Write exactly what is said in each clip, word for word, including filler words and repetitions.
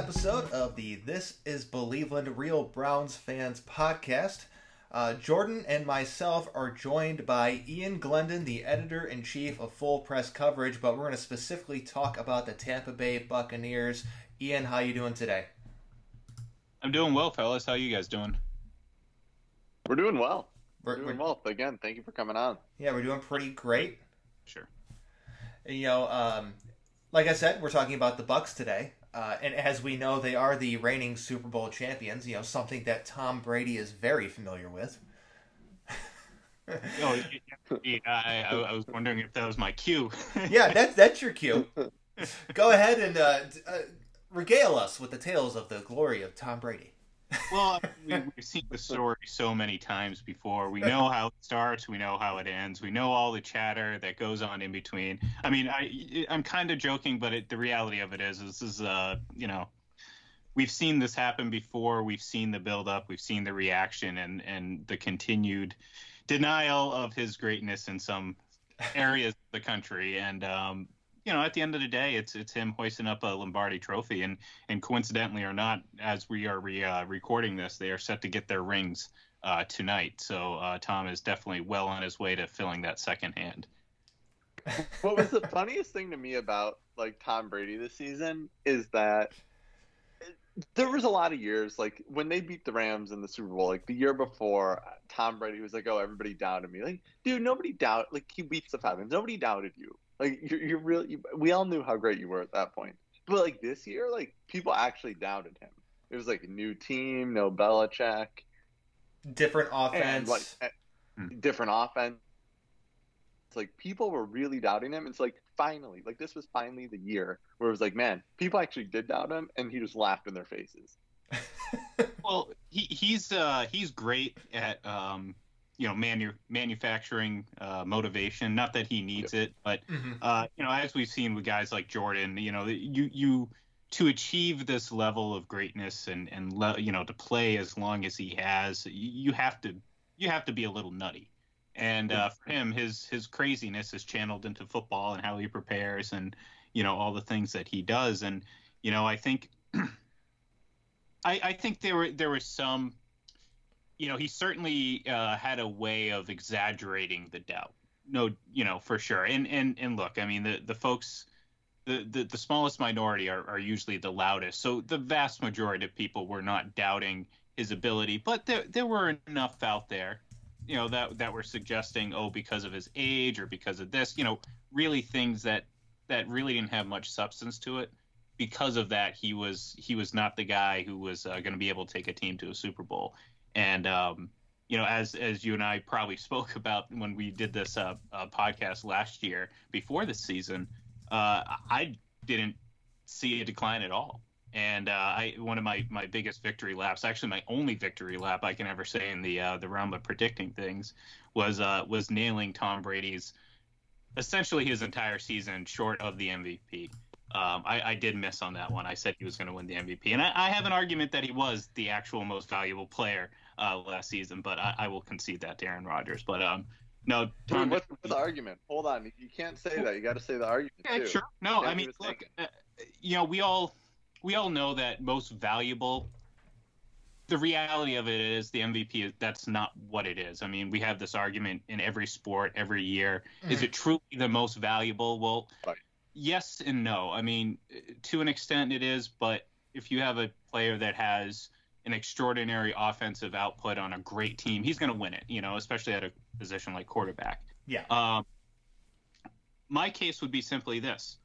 episode of the This is Believeland Real Browns Fans podcast. Uh, Jordan and myself are joined by Ian Glendon, the editor-in-chief of Full Press Coverage, but we're going to specifically talk about the Tampa Bay Buccaneers. Ian, how you doing today? I'm doing well, fellas. How you guys doing? We're doing well. We're, we're doing we're, well. Again, thank you for coming on. Yeah, we're doing pretty great. Sure. You know, um, like I said, we're talking about the Bucs today. Uh, and as we know, they are the reigning Super Bowl champions, you know, something that Tom Brady is very familiar with. oh, yeah, I, I was wondering if that was my cue. yeah, that's, that's your cue. Go ahead and uh, uh, regale us with the tales of the glory of Tom Brady. well, we, we've seen the story so many times before. We know how it starts. We know how it ends. We know all the chatter that goes on in between. I mean, I, I'm kind of joking, but it, the reality of it is, this is, uh, you know, we've seen this happen before. We've seen the buildup. We've seen the reaction and, and the continued denial of his greatness in some areas of the country. And, um, you know, at the end of the day, it's it's him hoisting up a Lombardi trophy. And, and coincidentally or not, as we are re, uh, recording this, they are set to get their rings uh, tonight. So uh, Tom is definitely well on his way to filling that second hand. What was the funniest thing to me about, like, Tom Brady this season is that there was a lot of years, like, when they beat the Rams in the Super Bowl, like, the year before, Tom Brady was like, oh, everybody doubted me. Like, dude, nobody doubt. Like, he beats the Falcons. Nobody doubted you. Like, you're, you're real, you, we all knew how great you were at that point. But, like, this year, like, people actually doubted him. It was, like, a new team, no Belichick. Different offense. And, like, mm. Different offense. It's like, people were really doubting him. It's like, finally, like, this was finally the year where it was like, man, people actually did doubt him, and he just laughed in their faces. well, he, he's uh, he's great at um... – you know, manu- manufacturing uh, motivation. Not that he needs yep. it, but, mm-hmm. uh, you know, as we've seen with guys like Jordan, you know, you you to achieve this level of greatness and, and le- you know, to play as long as he has, you have to you have to be a little nutty. And uh, for him, his his craziness is channeled into football and how he prepares and, you know, all the things that he does. And, you know, I think I, I think there were there were some. You know, he certainly uh, had a way of exaggerating the doubt. No, you know, for sure. And and, and look, I mean, the, the folks, the, the, the smallest minority are, are usually the loudest. So the vast majority of people were not doubting his ability. But there there were enough out there, you know, that, that were suggesting, oh, because of his age or because of this, you know, really things that, that really didn't have much substance to it. Because of that, he was he was not the guy who was uh, going to be able to take a team to a Super Bowl. And, um, you know, as as you and I probably spoke about when we did this uh, uh, podcast last year before the season, uh, I didn't see a decline at all. And uh, I one of my, my biggest victory laps, actually my only victory lap I can ever say in the uh, the realm of predicting things, was uh, was nailing Tom Brady's essentially his entire season short of the M V P. Um, I, I did miss on that one. I said he was going to win the M V P. And I, I have an argument that he was the actual most valuable player uh, last season, but I, I will concede that to Aaron Rodgers. But um, no, Tom. Dude, what's the argument? Hold on. You can't say that. You got to say the argument. Yeah, too. Sure. No, I mean, look, uh, you know, we all we all know that most valuable. The reality of it is the M V P, that's not what it is. I mean, we have this argument in every sport every year. Mm-hmm. Is it truly the most valuable? Well, right. Yes and no. I mean, to an extent it is, but if you have a player that has an extraordinary offensive output on a great team, he's going to win it, you know, especially at a position like quarterback. Yeah. Um, my case would be simply this.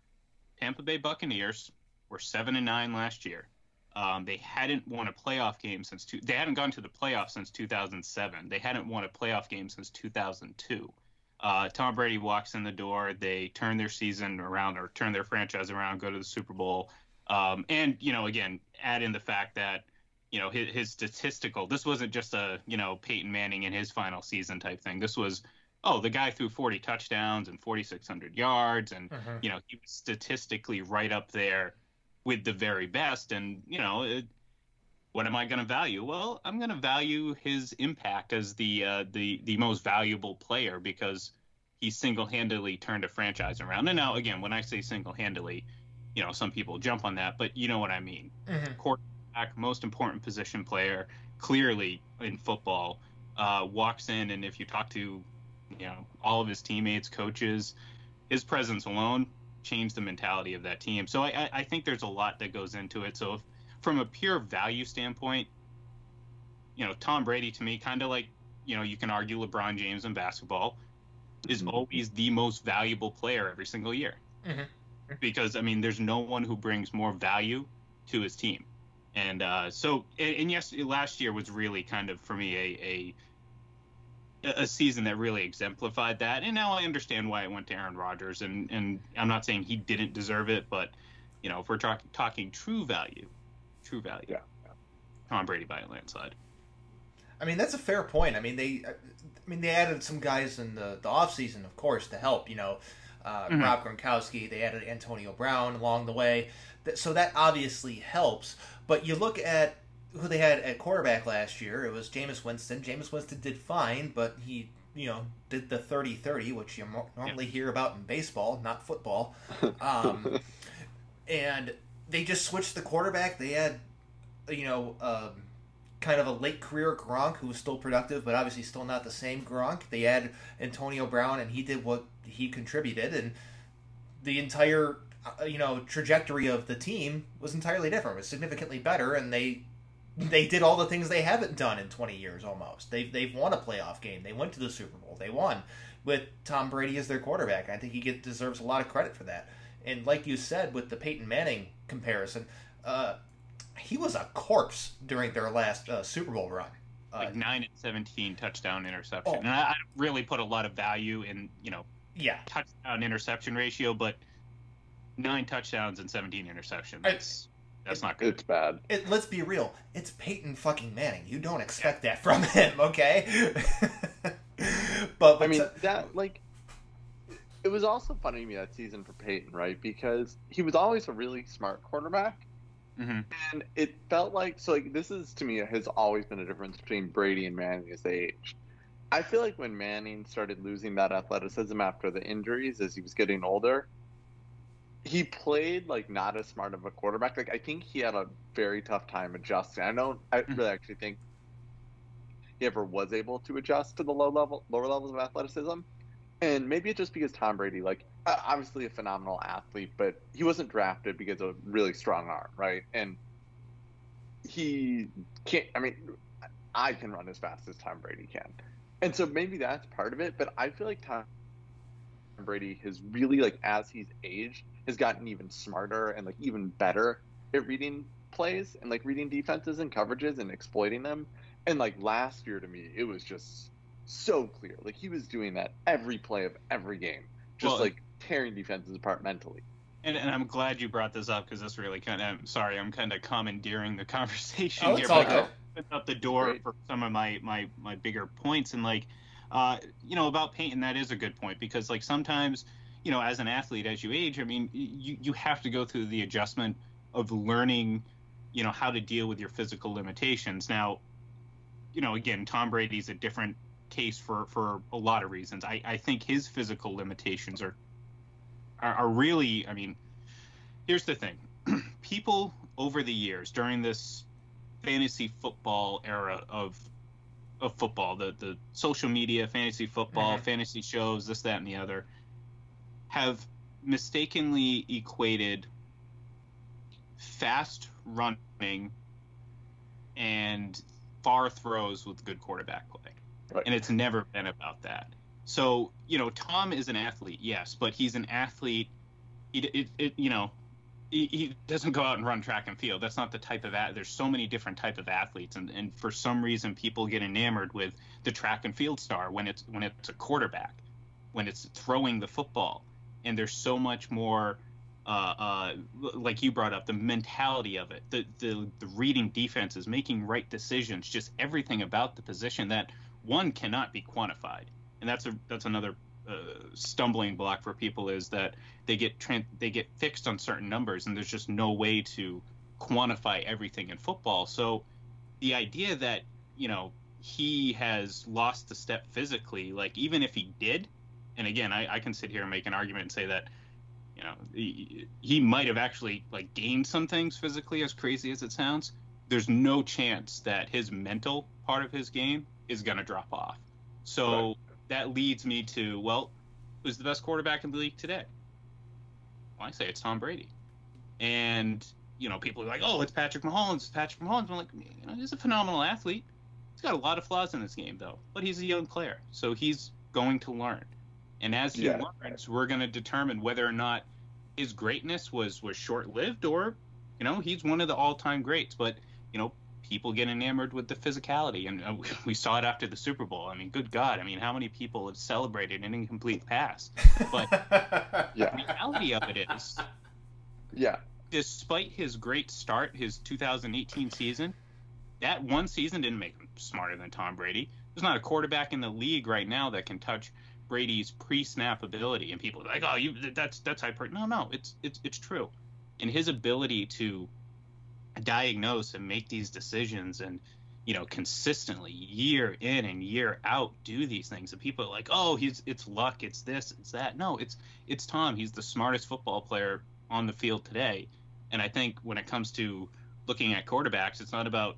Tampa Bay Buccaneers were seven and nine last year. Um, they hadn't won a playoff game since two, they hadn't gone to the playoffs since two thousand seven. They hadn't won a playoff game since two thousand two. Uh, Tom Brady walks in the door. They turn their season around or turn their franchise around, go to the Super Bowl. Um, and, you know, again, add in the fact that, you know, his, his statistical, this wasn't just a, you know, Peyton Manning in his final season type thing. This was, oh, the guy threw forty touchdowns and forty-six hundred yards. And, uh-huh. you know, he was statistically right up there with the very best. And, you know, it, what am I going to value? Well, I'm going to value his impact as the uh, the the most valuable player because he single-handedly turned a franchise around. And now, again, when I say single-handedly, you know, some people jump on that, but you know what I mean. Mm-hmm. Quarterback, most important position player, clearly in football, uh, walks in, and if you talk to, you know, all of his teammates, coaches, his presence alone changed the mentality of that team. So I, I think there's a lot that goes into it. So if, from a pure value standpoint, you know, Tom Brady to me, kind of like, you know, you can argue LeBron James in basketball, is always the most valuable player every single year. Mm-hmm. Because, I mean, there's no one who brings more value to his team. And uh, so, and, and yes, last year was really kind of, for me, a, a a season that really exemplified that. And now I understand why it went to Aaron Rodgers. And, and I'm not saying he didn't deserve it, but, you know, if we're talk, talking true value, true value, yeah. Tom Brady by a landslide. I mean, that's a fair point. I mean, they I mean, they added some guys in the, the offseason, of course, to help, you know, uh, mm-hmm. Rob Gronkowski. They added Antonio Brown along the way. So that obviously helps. But you look at who they had at quarterback last year. It was Jameis Winston. Jameis Winston did fine, but he, you know, did the thirty thirty, which you normally yeah. hear about in baseball, not football. Um, and they just switched the quarterback. They had, you know... Um, kind of a late career Gronk who was still productive, but obviously still not the same Gronk. They add Antonio Brown, and he did what he contributed, and the entire, you know, trajectory of the team was entirely different. It was significantly better, and they they did all the things they haven't done in twenty years almost. They've, they've won a playoff game. They went to the Super Bowl. They won with Tom Brady as their quarterback. I think he get, deserves a lot of credit for that. And like you said, with the Peyton Manning comparison, uh, he was a corpse during their last uh, Super Bowl run. Uh, like nine and seventeen touchdown interception. Oh. And I, I really put a lot of value in, you know, yeah. touchdown interception ratio, but nine touchdowns and seventeen interceptions. That's, I, that's it, not good. It's bad. It, let's be real. It's Peyton fucking Manning. You don't expect yeah. that from him, okay? but I mean, a, that, like, it was also funny to me that season for Peyton, right? Because he was always a really smart quarterback. Mm-hmm. And it felt like, so like this is to me has always been a difference between Brady and Manning as they age. I feel like when Manning started losing that athleticism after the injuries as he was getting older, he played like not as smart of a quarterback. Like I think he had a very tough time adjusting. I don't, I mm-hmm. really actually think he ever was able to adjust to the low level, lower levels of athleticism. And maybe it's just because Tom Brady, like, obviously a phenomenal athlete, but he wasn't drafted because of a really strong arm, right? And he can't, I mean, I can run as fast as Tom Brady can. And so maybe that's part of it, but I feel like Tom Brady has really, like, as he's aged, has gotten even smarter and, like, even better at reading plays and, like, reading defenses and coverages and exploiting them. And, like, last year to me, it was just... so clear. Like, he was doing that every play of every game. Just, well, like, tearing defenses apart mentally. And, and I'm glad you brought this up, because this really kind of... I'm sorry, I'm kind of commandeering the conversation oh, here. But it opened up the door Great. for some of my, my, my bigger points. And, like, uh, you know, about Peyton, that is a good point. Because, like, sometimes, you know, as an athlete, as you age, I mean, you, you have to go through the adjustment of learning, you know, how to deal with your physical limitations. Now, you know, again, Tom Brady's a different... case for for a lot of reasons. I, I think his physical limitations are, are are really, I mean, here's the thing. People over the years during this fantasy football era of of football, the, the social media, fantasy football, mm-hmm. fantasy shows, this, that, and the other, have mistakenly equated fast running and far throws with good quarterback play. Right. And it's never been about that. So, you know, Tom is an athlete, yes, but he's an athlete. He, it, it, you know, he, he doesn't go out and run track and field. That's not the type of – there's so many different type of athletes, and, and for some reason people get enamored with the track and field star when it's when it's a quarterback, when it's throwing the football. And there's so much more, uh, uh, like you brought up, the mentality of it, the, the, the reading defenses, making right decisions, just everything about the position that – one cannot be quantified, and that's a that's another uh, stumbling block for people, is that they get tran- they get fixed on certain numbers, and there's just no way to quantify everything in football. So the idea that, you know, he has lost the step physically, like even if he did, and again, I, I can sit here and make an argument and say that you know, he, he might have actually like gained some things physically, as crazy as it sounds. There's no chance that his mental part of his game is going to drop off. So right. That leads me to, well, who's the best quarterback in the league today? Well, I say it's Tom Brady. And, you know, people are like, oh, it's Patrick Mahomes, it's Patrick Mahomes. I'm like, you know, he's a phenomenal athlete. He's got a lot of flaws in his game, though. But he's a young player, so he's going to learn. And as he yeah. learns, we're going to determine whether or not his greatness was, was short-lived or, you know, he's one of the all-time greats. But, you know, people get enamored with the physicality. And we saw it after the Super Bowl. I mean, good God. I mean, how many people have celebrated an incomplete pass? But yeah. the reality of it is, yeah, despite his great start, his two thousand eighteen season, that one season didn't make him smarter than Tom Brady. There's not a quarterback in the league right now that can touch Brady's pre-snap ability. And people are like, oh, you, that's that's hyper. No, no, it's it's it's true. And his ability to diagnose and make these decisions and, you know, consistently year in and year out do these things. And people are like, oh, he's it's luck, it's this, it's that. No, it's it's Tom. He's the smartest football player on the field today. And I think when it comes to looking at quarterbacks, it's not about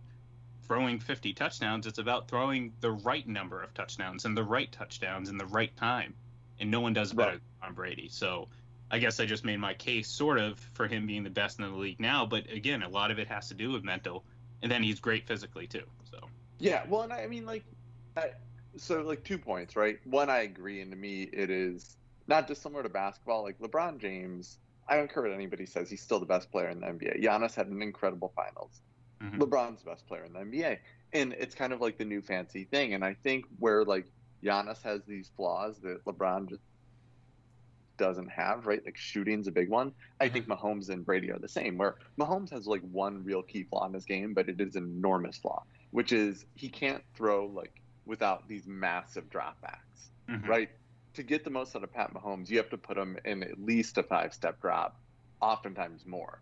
throwing fifty touchdowns. It's about throwing the right number of touchdowns and the right touchdowns in the right time. And no one does better right. than Tom Brady. So I guess I just made my case sort of for him being the best in the league now. But again, a lot of it has to do with mental, and then he's great physically too. So, yeah. Well, and I, I mean, like, I, so like two points, right? One, I agree. And to me, it is not dissimilar to basketball. Like LeBron James, I don't care what anybody says. He's still the best player in the N B A. Giannis had an incredible finals. Mm-hmm. LeBron's the best player in the N B A. And it's kind of like the new fancy thing. And I think where like Giannis has these flaws that LeBron just doesn't have, right? Like shooting's a big one. I think Mahomes and Brady are the same, where Mahomes has like one real key flaw in his game, but it is an enormous flaw, which is he can't throw like without these massive dropbacks, mm-hmm. right? To get the most out of Pat Mahomes, you have to put him in at least a five-step drop, oftentimes more.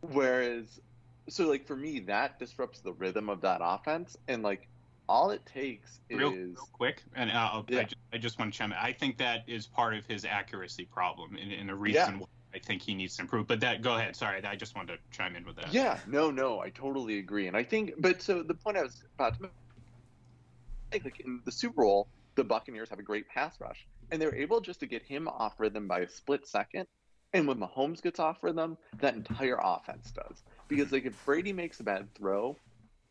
Whereas, so like for me, that disrupts the rhythm of that offense, and like all it takes is real, real quick, and I'll, yeah. I, just, I just want to chime in. I think that is part of his accuracy problem, and, and a reason yeah. why I think he needs to improve. But that, go ahead. Sorry, I just wanted to chime in with that. Yeah, no, no, I totally agree. And I think, but so the point I was about to make, like in the Super Bowl, the Buccaneers have a great pass rush, and they're able just to get him off rhythm by a split second. And when Mahomes gets off rhythm, that entire offense does. Because like if Brady makes a bad throw,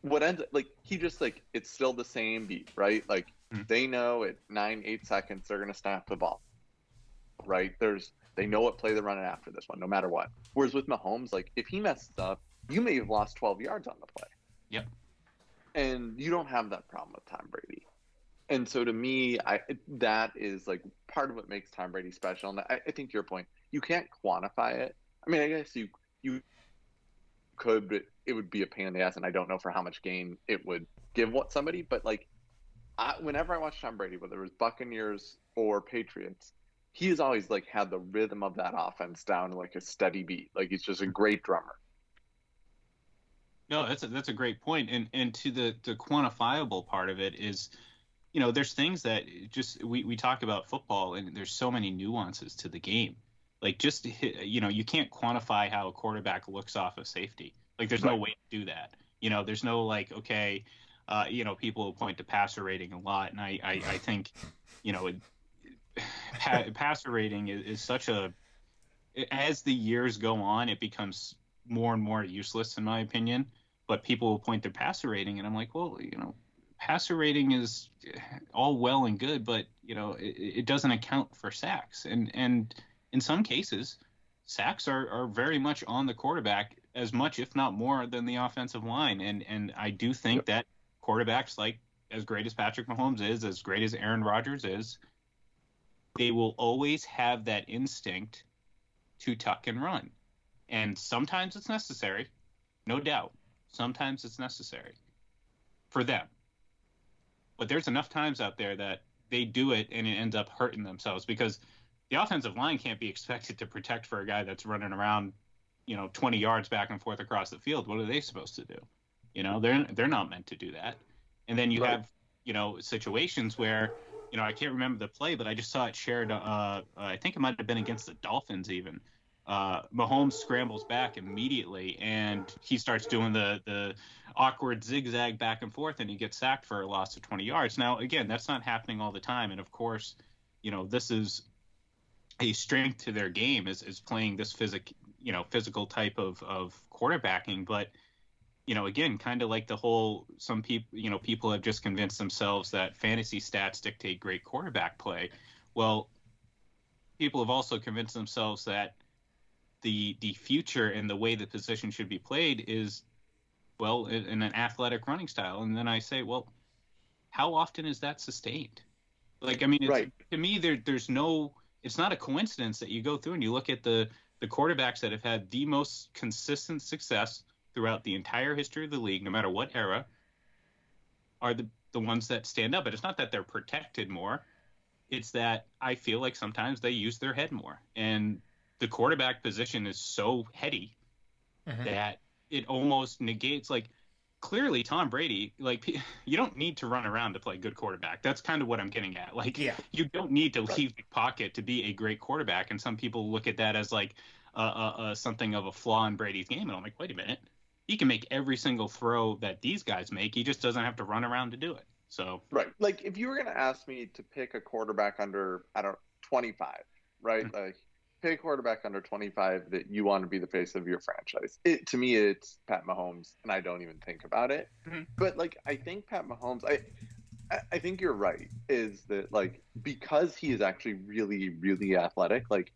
what ends like he just like it's still the same beat, right? Like mm-hmm. they know at nine, eight seconds they're gonna snap the ball. Right? There's they know what play they're running after this one, no matter what. Whereas with Mahomes, like if he messes up, you may have lost twelve yards on the play. Yep. And you don't have that problem with Tom Brady. And so to me, I that is like part of what makes Tom Brady special. And I, I think to your point, you can't quantify it. I mean, I guess you you could, but it would be a pain in the ass, and I don't know for how much gain it would give what somebody. But like, I, whenever I watch Tom Brady, whether it was Buccaneers or Patriots, he has always like had the rhythm of that offense down to like a steady beat. Like he's just a great drummer. No, that's a, that's a great point. And and to the the quantifiable part of it is, you know, there's things that just we we talk about football, and there's so many nuances to the game. Like just you know, you can't quantify how a quarterback looks off of safety. Like, there's right. no way to do that. You know, there's no, like, okay, uh, you know, people point to passer rating a lot. And I, I, I think, you know, it, pa- passer rating is, is such a – as the years go on, it becomes more and more useless, in my opinion. But people will point to passer rating, and I'm like, well, you know, passer rating is all well and good, but, you know, it, it doesn't account for sacks. And, and in some cases, sacks are, are very much on the quarterback – as much, if not more, than the offensive line. And and I do think that quarterbacks, like as great as Patrick Mahomes is, as great as Aaron Rodgers is, they will always have that instinct to tuck and run. And sometimes it's necessary, no doubt. Sometimes it's necessary for them. But there's enough times out there that they do it and it ends up hurting themselves, because the offensive line can't be expected to protect for a guy that's running around, you know, twenty yards back and forth across the field. What are they supposed to do? You know, they're they're not meant to do that. And then you right. have, you know, situations where you know, I can't remember the play, but I just saw it shared. Uh, I think it might have been against the Dolphins even. Uh, Mahomes scrambles back immediately, and he starts doing the, the awkward zigzag back and forth, and he gets sacked for a loss of twenty yards. Now, again, that's not happening all the time. And, of course, you know, this is a strength to their game is, is playing this physic, you know, physical type of, of quarterbacking. But, you know, again, kind of like the whole some people, you know, people have just convinced themselves that fantasy stats dictate great quarterback play. Well, people have also convinced themselves that the the future and the way the position should be played is, well, in, in an athletic running style. And then I say, well, how often is that sustained? Like, I mean, it's, right. to me, there there's no, it's not a coincidence that you go through and you look at the, the quarterbacks that have had the most consistent success throughout the entire history of the league, no matter what era, are the, the ones that stand up. But it's not that they're protected more. It's that I feel like sometimes they use their head more. And the quarterback position is so heady mm-hmm. that it almost negates, like, clearly Tom Brady, like, you don't need to run around to play good quarterback. That's kind of what I'm getting at. Like, yeah. you don't need to right. leave the pocket to be a great quarterback. And some people look at that as, like, uh, uh, uh, something of a flaw in Brady's game. And I'm like, wait a minute. He can make every single throw that these guys make. He just doesn't have to run around to do it. So right. Like, if you were going to ask me to pick a quarterback under, I don't know, twenty-five, right? Mm-hmm. Like, pick quarterback under twenty-five that you want to be the face of your franchise. It, to me, it's Pat Mahomes, and I don't even think about it. Mm-hmm. But, like, I think Pat Mahomes, I I think you're right, is that, like, because he is actually really, really athletic, like,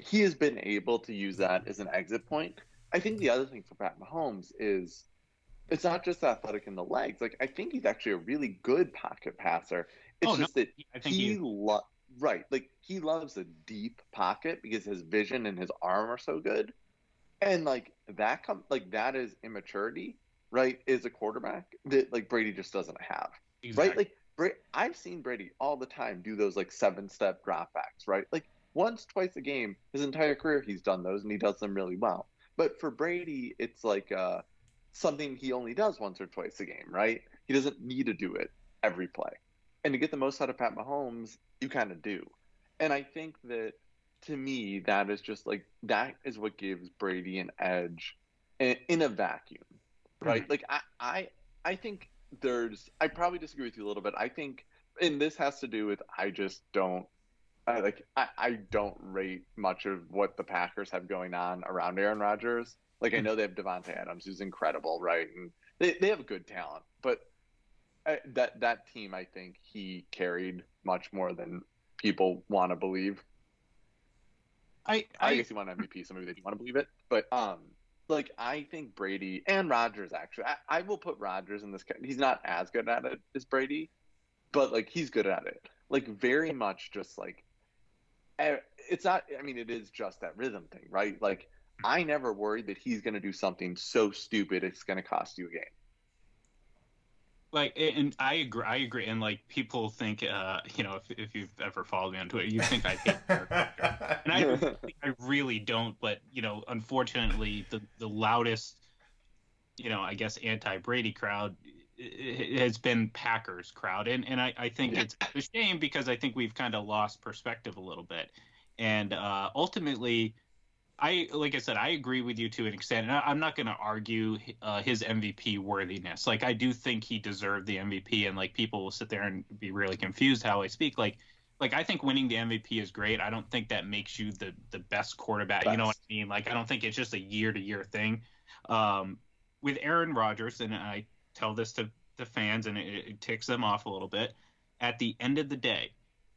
he has been able to use that as an exit point. I think the other thing for Pat Mahomes is it's not just athletic in the legs. Like, I think he's actually a really good pocket passer. It's oh, just no. that I think he, he... loves... Right. Like, he loves a deep pocket because his vision and his arm are so good. And, like, that com- like that is immaturity, right, is a quarterback that, like, Brady just doesn't have. Exactly. Right? Like, Bra- I've seen Brady all the time do those, like, seven-step dropbacks, right? Like, once, twice a game, his entire career he's done those, and he does them really well. But for Brady, it's, like, uh, something he only does once or twice a game, right? He doesn't need to do it every play. And to get the most out of Pat Mahomes, you kind of do. And I think that, to me, that is just like, that is what gives Brady an edge in a vacuum, right? Mm-hmm. Like, I, I, I think there's, I probably disagree with you a little bit. I think, and this has to do with, I just don't, I like, I, I don't rate much of what the Packers have going on around Aaron Rodgers. Like, mm-hmm. I know they have Devontae Adams, who's incredible, right? And they, they have good talent, but I, that that team, I think he carried much more than people want to believe. I, I, I guess he won M V P, so maybe they do want to believe it. But um, like I think Brady and Rodgers actually, I, I will put Rodgers in this. He's not as good at it as Brady, but like he's good at it. Like very much, just like it's not. I mean, it is just that rhythm thing, right? Like I never worried that he's going to do something so stupid it's going to cost you a game. Like, and I agree, I agree. And, like, people think, uh, you know, if if you've ever followed me on Twitter, you think I hate Kirk. And I, I really don't. But, you know, unfortunately, the, the loudest, you know, I guess anti-Brady crowd has been Packers crowd. And, and I, I think it's a shame because I think we've kind of lost perspective a little bit. And uh, ultimately, I like I said, I agree with you to an extent. And I, I'm not going to argue uh, his M V P worthiness. Like, I do think he deserved the M V P, and like people will sit there and be really confused how I speak. Like, like I think winning the M V P is great. I don't think that makes you the, the best quarterback. Best. You know what I mean? Like, I don't think it's just a year to year thing. Um, with Aaron Rodgers, and I tell this to the fans, and it, it ticks them off a little bit. At the end of the day,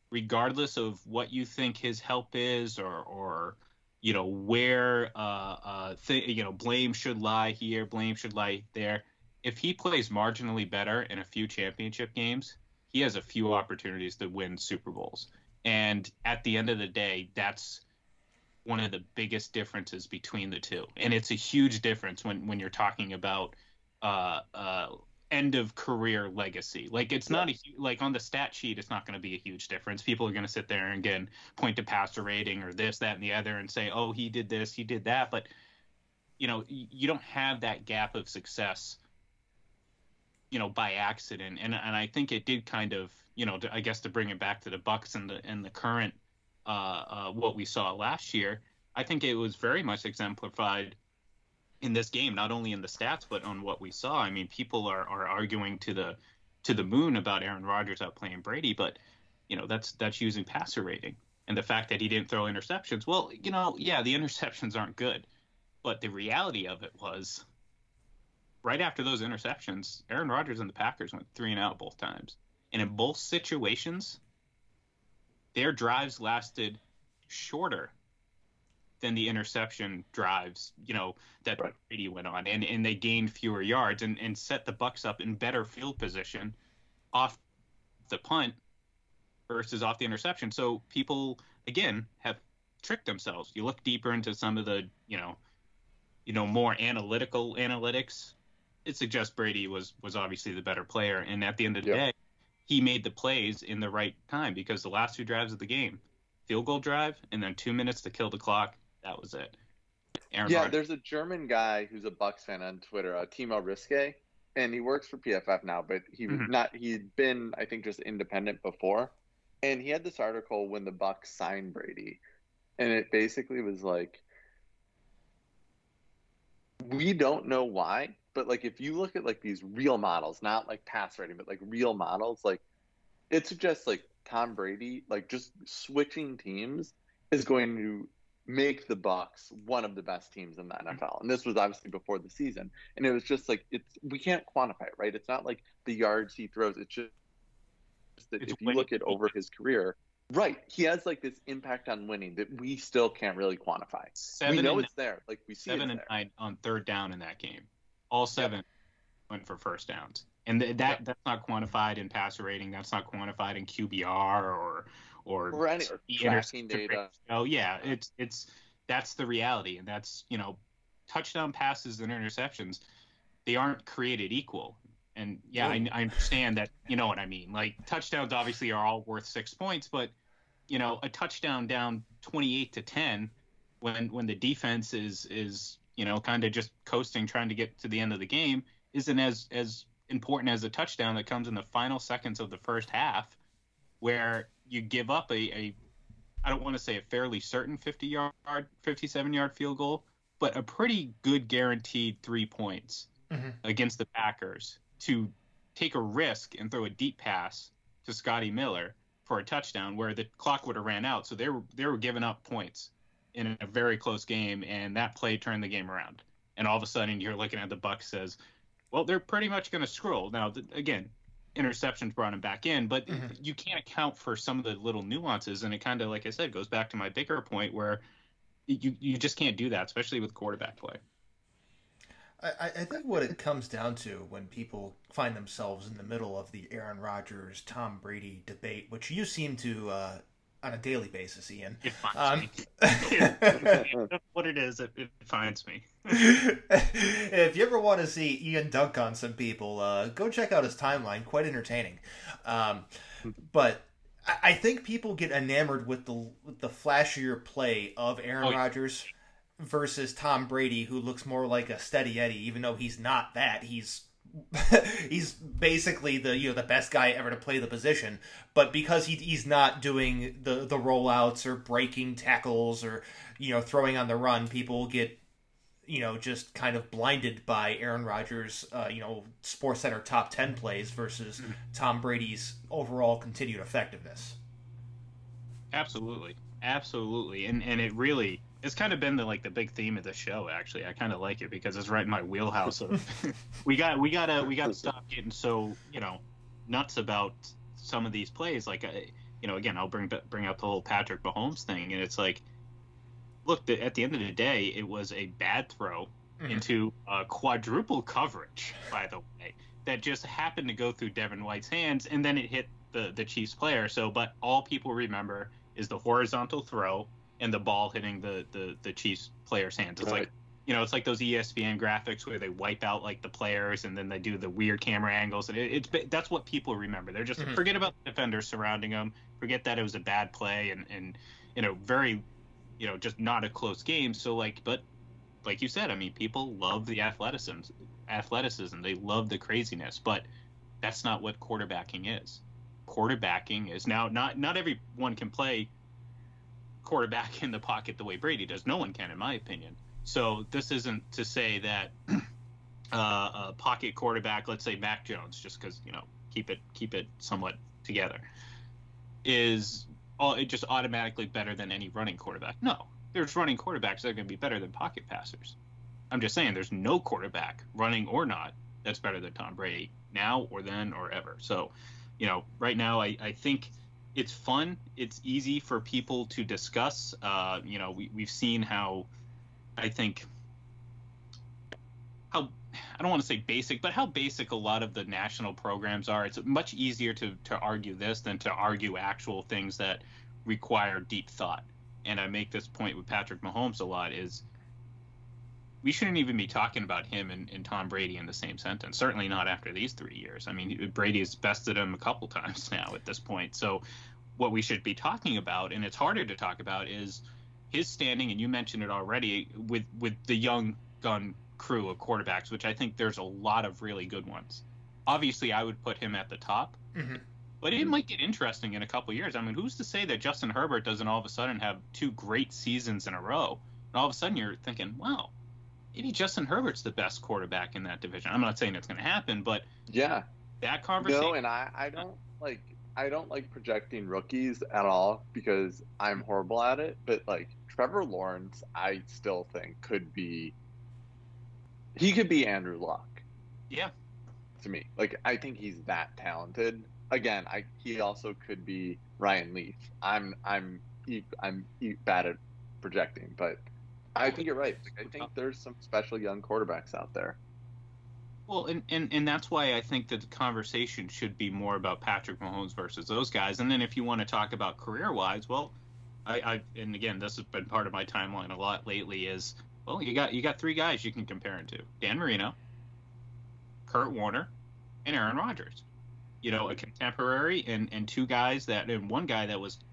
regardless of what you think his help is, or or you know, where, uh, uh, th- you know, blame should lie here, blame should lie there. If he plays marginally better in a few championship games, he has a few opportunities to win Super Bowls. And at the end of the day, that's one of the biggest differences between the two. And it's a huge difference when, when you're talking about uh, uh, end of career legacy. Like, it's not a like on the stat sheet, it's not going to be a huge difference. People are going to sit there and again point to passer rating or this, that, and the other, and say, "Oh, he did this, he did that." But you know, you don't have that gap of success, you know, by accident. And and I think it did kind of you know, to, I guess to bring it back to the Bucs and the and the current uh, uh, what we saw last year, I think it was very much exemplified in this game, not only in the stats but on what we saw. I mean, people are, are arguing to the to the moon about Aaron Rodgers outplaying Brady, but you know, that's that's using passer rating and the fact that he didn't throw interceptions. Well, you know, yeah, the interceptions aren't good, but the reality of it was, right after those interceptions, Aaron Rodgers and the Packers went three and out both times. And in both situations, their drives lasted shorter than the interception drives, you know, that right. Brady went on. And, and they gained fewer yards and, and set the Bucs up in better field position off the punt versus off the interception. So people, again, have tricked themselves. You look deeper into some of the, you know, you know, more analytical analytics, it suggests Brady was was obviously the better player. And at the end of the yep. day, he made the plays in the right time, because the last two drives of the game, field goal drive and then two minutes to kill the clock, that was it. Aaron yeah, Rodgers. There's a German guy who's a Bucs fan on Twitter, uh, Timo Riske, and he works for P F F now, but he mm-hmm. not he'd been, I think, just independent before. And he had this article when the Bucs signed Brady, and it basically was like, we don't know why, but like if you look at like these real models, not like pass rating, but like real models, like it suggests like Tom Brady, like just switching teams is going to make the Bucs one of the best teams in the N F L. And this was obviously before the season. And it was just like, it's, we can't quantify it, right? It's not like the yards he throws. It's just that it's if you winning. Look at over his career, right, he has like this impact on winning that we still can't really quantify. Seven we know it's there, like we see seven it there. And nine on third down in that game, all seven yep. went for first downs, and th- that yep. that's not quantified in passer rating. That's not quantified in Q B R or or, or any tracking data. Oh yeah, it's it's that's the reality, and that's, you know, touchdown passes and interceptions, they aren't created equal. And yeah, I, I understand that. You know what I mean? Like touchdowns obviously are all worth six points, but you know, a touchdown down twenty-eight to ten when when the defense is is, you know, kind of just coasting, trying to get to the end of the game, isn't as as important as a touchdown that comes in the final seconds of the first half, where you give up a, a I don't want to say a fairly certain fifty yard, fifty-seven yard field goal, but a pretty good guaranteed three points mm-hmm. against the Packers, to take a risk and throw a deep pass to Scotty Miller for a touchdown where the clock would have ran out. So they were, they were giving up points in a very close game, and that play turned the game around. And all of a sudden you're looking at the Bucs says, well, they're pretty much going to scroll. Now, th- again, interceptions brought him back in, but mm-hmm. you can't account for some of the little nuances. And it kind of, like I said, goes back to my bigger point where you, you just can't do that, especially with quarterback play. I, I think what it comes down to when people find themselves in the middle of the Aaron Rodgers, Tom Brady debate, which you seem to uh, on a daily basis, Ian. It finds um, me. What it is, it, it finds me. If you ever want to see Ian dunk on some people, uh, go check out his timeline. Quite entertaining. Um, but I, I think people get enamored with the with the flashier play of Aaron oh, Rodgers. Yeah. Versus Tom Brady, who looks more like a steady Eddie, even though he's not that. He's he's basically the you know the best guy ever to play the position, but because he he's not doing the the rollouts or breaking tackles or you know throwing on the run, people get you know just kind of blinded by Aaron Rodgers' uh, you know SportsCenter top ten plays versus Tom Brady's overall continued effectiveness. Absolutely, absolutely, and and it really. It's kind of been the like the big theme of the show. Actually, I kind of like it because it's right in my wheelhouse. Of we got we gotta we gotta stop getting so you know nuts about some of these plays. Like I, you know, again, I'll bring bring up the whole Patrick Mahomes thing, and it's like, look, at the end of the day, it was a bad throw mm-hmm. into uh, quadruple coverage, by the way, that just happened to go through Devin White's hands, and then it hit the the Chiefs player. So, but all people remember is the horizontal throw. And the ball hitting the, the, the Chiefs player's hands. It's right. like, you know, it's like those E S P N graphics where they wipe out like the players and then they do the weird camera angles. And it, it's that's what people remember. They're just mm-hmm. forget about the defenders surrounding them. Forget that it was a bad play and, and you know very, you know just not a close game. So like, but like you said, I mean, people love the athleticism. Athleticism. They love the craziness, but that's not what quarterbacking is. quarterbacking is now not not everyone can play quarterback in the pocket the way Brady does. No one can, in my opinion. So this isn't to say that uh, a pocket quarterback, let's say Mac Jones, just because, you know, keep it keep it somewhat together, is all it just automatically better than any running quarterback. No, there's running quarterbacks that are going to be better than pocket passers. I'm just saying there's no quarterback, running or not, that's better than Tom Brady now or then or ever. So, you know, right now I, I think it's fun. It's easy for people to discuss. Uh, you know, we, we've seen how, I think, how, I don't want to say basic, but how basic a lot of the national programs are. It's much easier to, to argue this than to argue actual things that require deep thought. And I make this point with Patrick Mahomes a lot is we shouldn't even be talking about him and, and Tom Brady in the same sentence, certainly not after these three years. I mean, Brady has bested him a couple times now at this point. So what we should be talking about, and it's harder to talk about, is his standing, and you mentioned it already, with, with the young gun crew of quarterbacks, which I think there's a lot of really good ones. Obviously, I would put him at the top, mm-hmm. but it might get interesting in a couple of years. I mean, who's to say that Justin Herbert doesn't all of a sudden have two great seasons in a row, and all of a sudden you're thinking, wow, maybe Justin Herbert's the best quarterback in that division. I'm not saying it's going to happen, but yeah, that conversation. No, and I, I don't like I don't like projecting rookies at all because I'm horrible at it. But like Trevor Lawrence, I still think could be he could be Andrew Luck. Yeah, to me, like I think he's that talented. Again, I he also could be Ryan Leaf. I'm I'm I'm bad at projecting, but. I think you're right. I think there's some special young quarterbacks out there. Well, and, and, and that's why I think that the conversation should be more about Patrick Mahomes versus those guys. And then if you want to talk about career-wise, well, I, I and again, this has been part of my timeline a lot lately is, well, you got you got three guys you can compare him to. Dan Marino, Kurt Warner, and Aaron Rodgers. You know, a contemporary and, and two guys that – and one guy that was –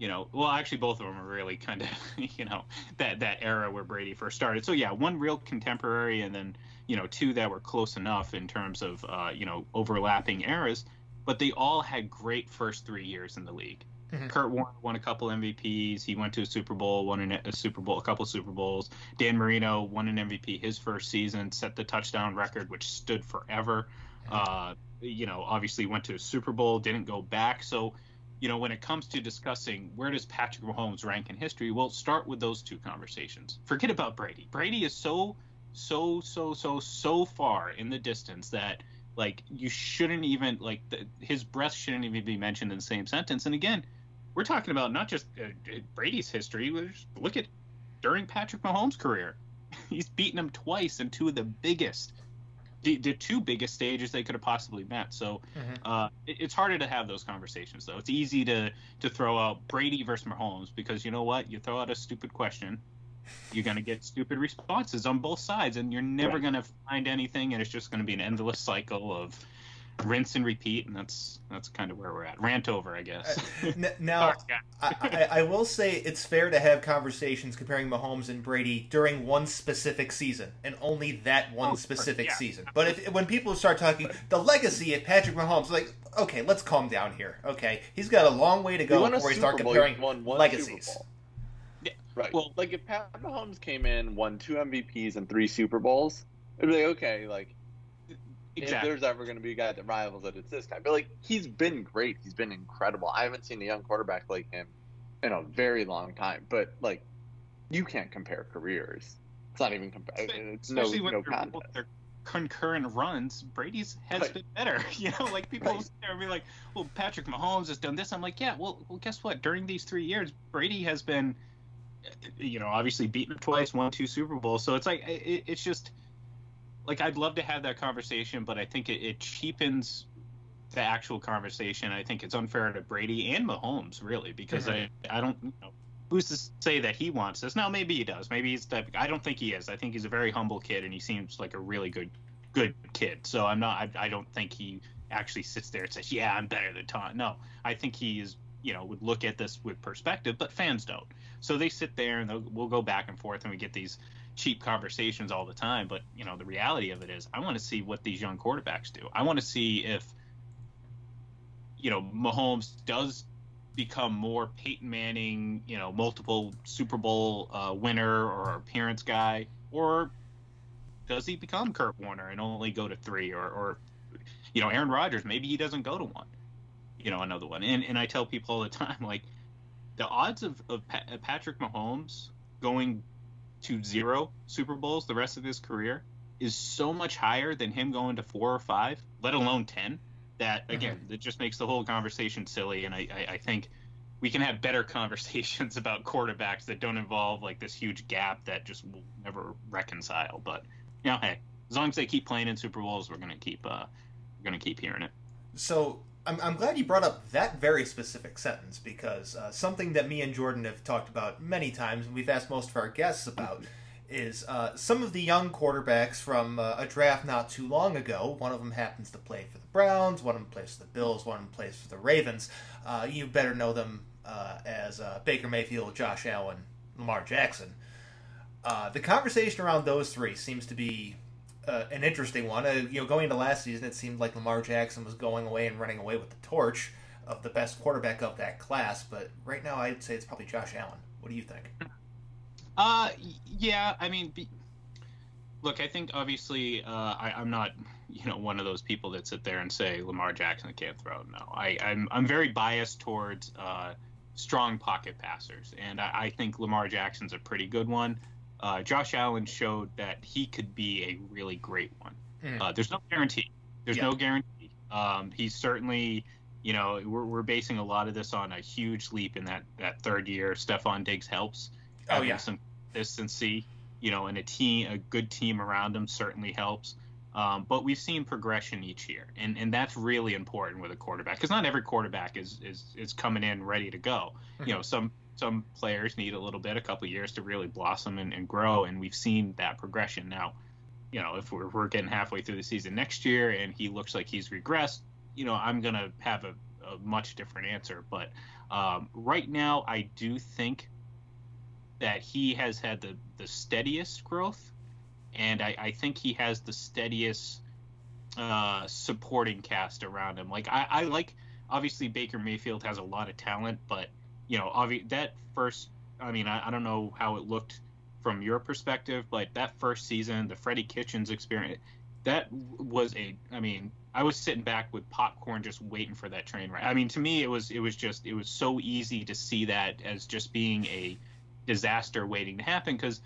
You know, well, actually, both of them are really kind of, you know, that, that era where Brady first started. So, yeah, one real contemporary and then, you know, two that were close enough in terms of, uh, you know, overlapping eras. But they all had great first three years in the league. Mm-hmm. Kurt Warner won a couple M V Ps. He went to a Super Bowl, won a Super Bowl, a couple Super Bowls. Dan Marino won an M V P his first season, set the touchdown record, which stood forever. Uh, you know, obviously went to a Super Bowl, didn't go back. So, you know, when it comes to discussing where does Patrick Mahomes rank in history, we'll start with those two conversations. Forget about Brady. Brady is so, so, so, so, so far in the distance that, like, you shouldn't even, like, the, his breath shouldn't even be mentioned in the same sentence. And, again, we're talking about not just uh, Brady's history. Just look at during Patrick Mahomes' career. He's beaten him twice in two of the biggest The, the two biggest stages they could have possibly met. So mm-hmm. uh, it, it's harder to have those conversations, though. It's easy to, to throw out Brady versus Mahomes because, you know what, you throw out a stupid question, you're going to get stupid responses on both sides, and you're never right. going to find anything, and it's just going to be an endless cycle of rinse and repeat, and that's that's kind of where we're at. Rant over, I guess. Uh, n- now, I, I, I will say it's fair to have conversations comparing Mahomes and Brady during one specific season, and only that one oh, specific yeah. season. But if, when people start talking the legacy of Patrick Mahomes, like, okay, let's calm down here. Okay, he's got a long way to go before we start Bowl, comparing won one legacies. Yeah, right. Well, like if Pat Mahomes came in, won two M V Ps and three Super Bowls, it'd be like, okay, like. Exactly. If there's ever going to be a guy that rivals it, it's this guy. But, like, he's been great. He's been incredible. I haven't seen a young quarterback like him in a very long time. But, like, you can't compare careers. It's not even compa- – it's no, especially when no they're, they're concurrent runs, Brady's has right. been better. You know, like, people right. sit there and be like, well, Patrick Mahomes has done this. I'm like, yeah, well, well, guess what? During these three years, Brady has been, you know, obviously beaten twice, won two Super Bowls. So it's like it, – it's just – Like, I'd love to have that conversation, but I think it, it cheapens the actual conversation. I think it's unfair to Brady and Mahomes, really, because mm-hmm. I, I don't you know who's to say that he wants this. Now, maybe he does. Maybe he's – I don't think he is. I think he's a very humble kid, and he seems like a really good good kid. So I'm not – I don't think he actually sits there and says, yeah, I'm better than Tom. No, I think he is – you know, would look at this with perspective, but fans don't. So they sit there, and we'll go back and forth, and we get these – cheap conversations all the time, but you know the reality of it is I want to see what these young quarterbacks do. I want to see if you know, Mahomes does become more Peyton Manning, you know, multiple Super Bowl uh, winner or appearance guy, or does he become Kurt Warner and only go to three, or, or you know, Aaron Rodgers, maybe he doesn't go to one, you know, another one. And and I tell people all the time, like, the odds of, of Pa- Patrick Mahomes going to zero Super Bowls the rest of his career is so much higher than him going to four or five, let alone ten, that, again, mm-hmm. It just makes the whole conversation silly. And I, I, I think we can have better conversations about quarterbacks that don't involve, like, this huge gap that just will never reconcile. But, you know, hey, as long as they keep playing in Super Bowls, we're going to keep uh, we're going to keep hearing it. So I'm, I'm glad you brought up that very specific sentence, because uh, something that me and Jordan have talked about many times, and we've asked most of our guests about, is uh, some of the young quarterbacks from uh, a draft not too long ago. One of them happens to play for the Browns, one of them plays for the Bills, one of them plays for the Ravens. Uh, you better know them uh, as uh, Baker Mayfield, Josh Allen, Lamar Jackson. Uh, the conversation around those three seems to be uh, an interesting one. Uh, you know, going into last season, it seemed like Lamar Jackson was going away and running away with the torch of the best quarterback of that class, but right now I'd say it's probably Josh Allen. What do you think? Uh, yeah, I mean, be, look, I think obviously, uh, I, I'm not, you know, one of those people that sit there and say Lamar Jackson can't throw. No, I, I'm, I'm very biased towards, uh, strong pocket passers. And I, I think Lamar Jackson's a pretty good one. Uh, Josh Allen showed that he could be a really great one. Mm. Uh, there's no guarantee. There's yeah. no guarantee. Um, he's certainly, you know, we're, we're basing a lot of this on a huge leap in that, that third year. Stephon Diggs helps. Oh, yeah. Some consistency, you know, and a team, a good team around him certainly helps. Um, but we've seen progression each year, and, and that's really important with a quarterback, because not every quarterback is, is, is coming in ready to go. Mm-hmm. You know, some some players need a little bit, a couple of years to really blossom and, and grow, and we've seen that progression. Now, you know, if we're, we're getting halfway through the season next year and he looks like he's regressed, you know, I'm going to have a, a much different answer. But um, right now, I do think that he has had the, the steadiest growth, and I, I think he has the steadiest uh, supporting cast around him. Like, I, I like, obviously, Baker Mayfield has a lot of talent, but, you know, obvi- that first, I mean, I, I don't know how it looked from your perspective, but that first season, the Freddie Kitchens experience, that was a, I mean, I was sitting back with popcorn just waiting for that train ride. I mean, to me, it was it was just, it was so easy to see that as just being a disaster waiting to happen, because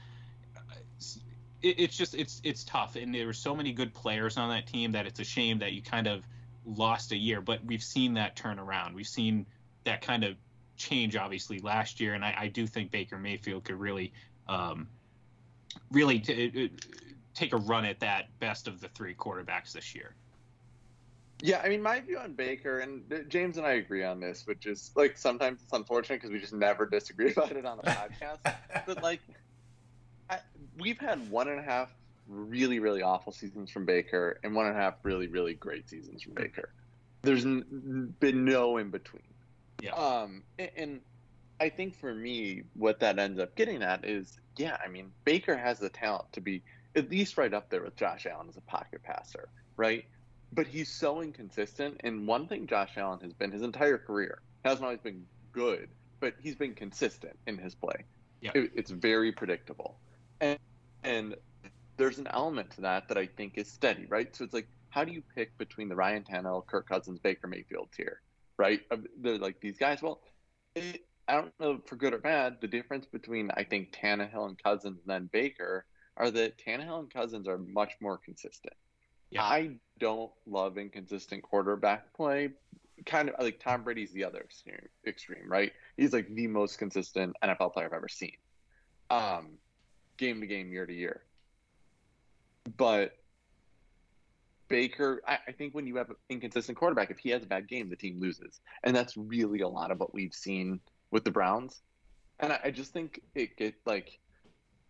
it, it's just it's it's tough, and there were so many good players on that team that it's a shame that you kind of lost a year. But we've seen that turnaround, we've seen that kind of change obviously last year, and I, I do think Baker Mayfield could really um, really t- take a run at that best of the three quarterbacks this year. Yeah, I mean, my view on Baker, and James and I agree on this, which is, like, sometimes it's unfortunate because we just never disagree about it on the podcast. But, like, I, we've had one and a half really, really awful seasons from Baker and one and a half really, really great seasons from Baker. There's n- been no in-between. Yeah. Um, and, and I think for me, what that ends up getting at is, yeah, I mean, Baker has the talent to be at least right up there with Josh Allen as a pocket passer, right? But he's so inconsistent, and one thing Josh Allen has been his entire career, hasn't always been good, but he's been consistent in his play. Yeah. It, it's very predictable. And, and there's an element to that that I think is steady, right? So it's like, how do you pick between the Ryan Tannehill, Kirk Cousins, Baker Mayfield tier, right? They're like these guys. Well, it, I don't know for good or bad, the difference between, I think, Tannehill and Cousins and then Baker are that Tannehill and Cousins are much more consistent. Yeah. I don't love inconsistent quarterback play. Kind of like Tom Brady's the other extreme, extreme, right? He's like the most consistent N F L player I've ever seen. Um, game to game, year to year. But Baker, I, I think when you have an inconsistent quarterback, if he has a bad game, the team loses. And that's really a lot of what we've seen with the Browns. And I, I just think it gets like,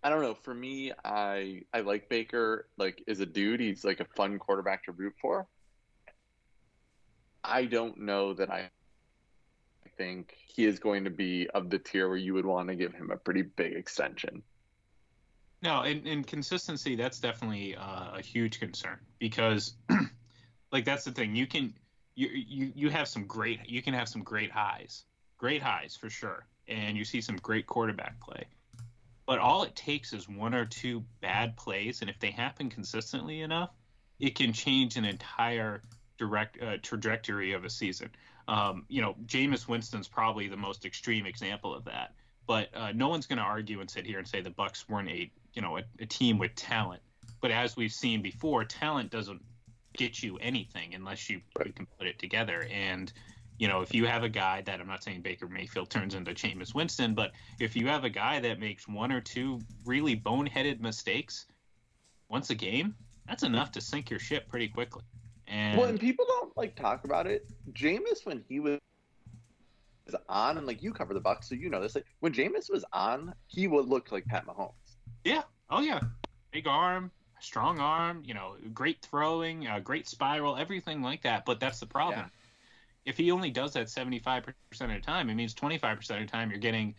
I don't know. For me, I I like Baker. Like, as a dude, he's like a fun quarterback to root for. I don't know that I think he is going to be of the tier where you would want to give him a pretty big extension. No, and, and consistency, that's definitely uh, a huge concern, because, like, that's the thing. You can you you you have some great you can have some great highs, great highs for sure, and you see some great quarterback play. But all it takes is one or two bad plays, and if they happen consistently enough, it can change an entire direct uh, trajectory of a season. Um, you know, Jameis Winston's probably the most extreme example of that. But uh, no one's going to argue and sit here and say the Bucs weren't a you know a, a team with talent. But as we've seen before, talent doesn't get you anything unless you, right. you can put it together. And you know, if you have a guy that, I'm not saying Baker Mayfield turns into Jameis Winston, but if you have a guy that makes one or two really boneheaded mistakes once a game, that's enough to sink your ship pretty quickly. And well, and people don't like talk about it. Jameis, when he was on, and like you cover the Bucs, so you know this. Like when Jameis was on, he would look like Pat Mahomes. Yeah. Oh yeah. Big arm, strong arm. You know, great throwing, uh, great spiral, everything like that. But that's the problem. Yeah. If he only does that seventy-five percent of the time, it means twenty-five percent of the time you're getting,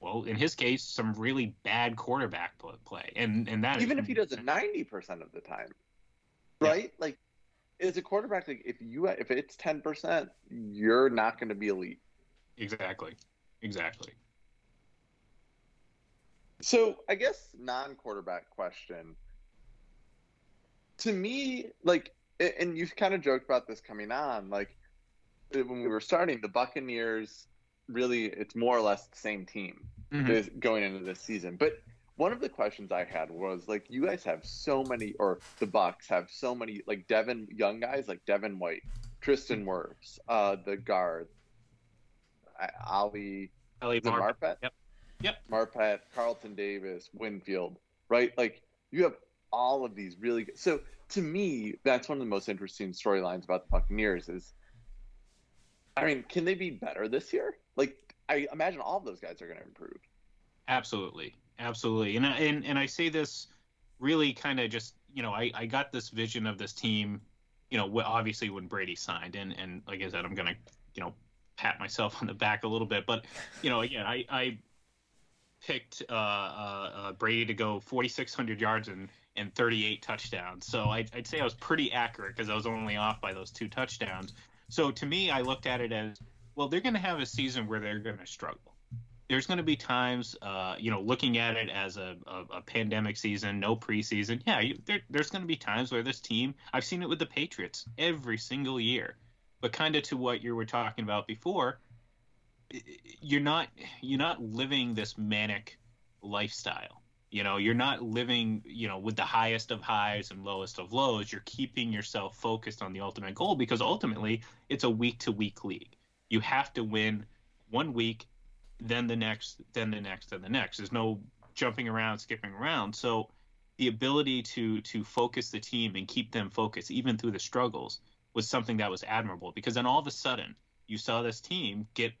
well, in his case, some really bad quarterback play. And and that even is, if he does it ninety percent of the time, right? Yeah. Like, as a quarterback, like if you if it's ten percent, you're not going to be elite. Exactly. Exactly. So I guess non-quarterback question. To me, like, and you've kind of joked about this coming on, like, when we were starting, the Buccaneers, really, it's more or less the same team mm-hmm. this, going into this season. But one of the questions I had was, like, you guys have so many, or the Bucs have so many, like, Devin, young guys like Devin White, Tristan Wirfs, uh, the guard, Ali, Ali Marpet, yep. yep. Marpet, Carlton Davis, Winfield, right? Like, you have all of these really good. So, to me, that's one of the most interesting storylines about the Buccaneers is, I mean, can they be better this year? Like, I imagine all of those guys are going to improve. Absolutely. Absolutely. And, and, and I say this really kind of just, you know, I, I got this vision of this team, you know, obviously when Brady signed. And, and like I said, I'm going to, you know, pat myself on the back a little bit. But, you know, again, I, I picked uh, uh, uh, Brady to go forty-six hundred yards and, and thirty-eight touchdowns. So I, I'd say I was pretty accurate because I was only off by those two touchdowns. So to me, I looked at it as, well, they're going to have a season where they're going to struggle. There's going to be times, uh, you know, looking at it as a, a, a pandemic season, no preseason. Yeah, you, there, there's going to be times where this team, I've seen it with the Patriots every single year. But kind of to what you were talking about before, you're not you're not living this manic lifestyle. You know, you're not living, you know, with the highest of highs and lowest of lows. You're keeping yourself focused on the ultimate goal because ultimately it's a week-to-week league. You have to win one week, then the next, then the next, then the next. There's no jumping around, skipping around. So the ability to to focus the team and keep them focused, even through the struggles, was something that was admirable because then all of a sudden you saw this team get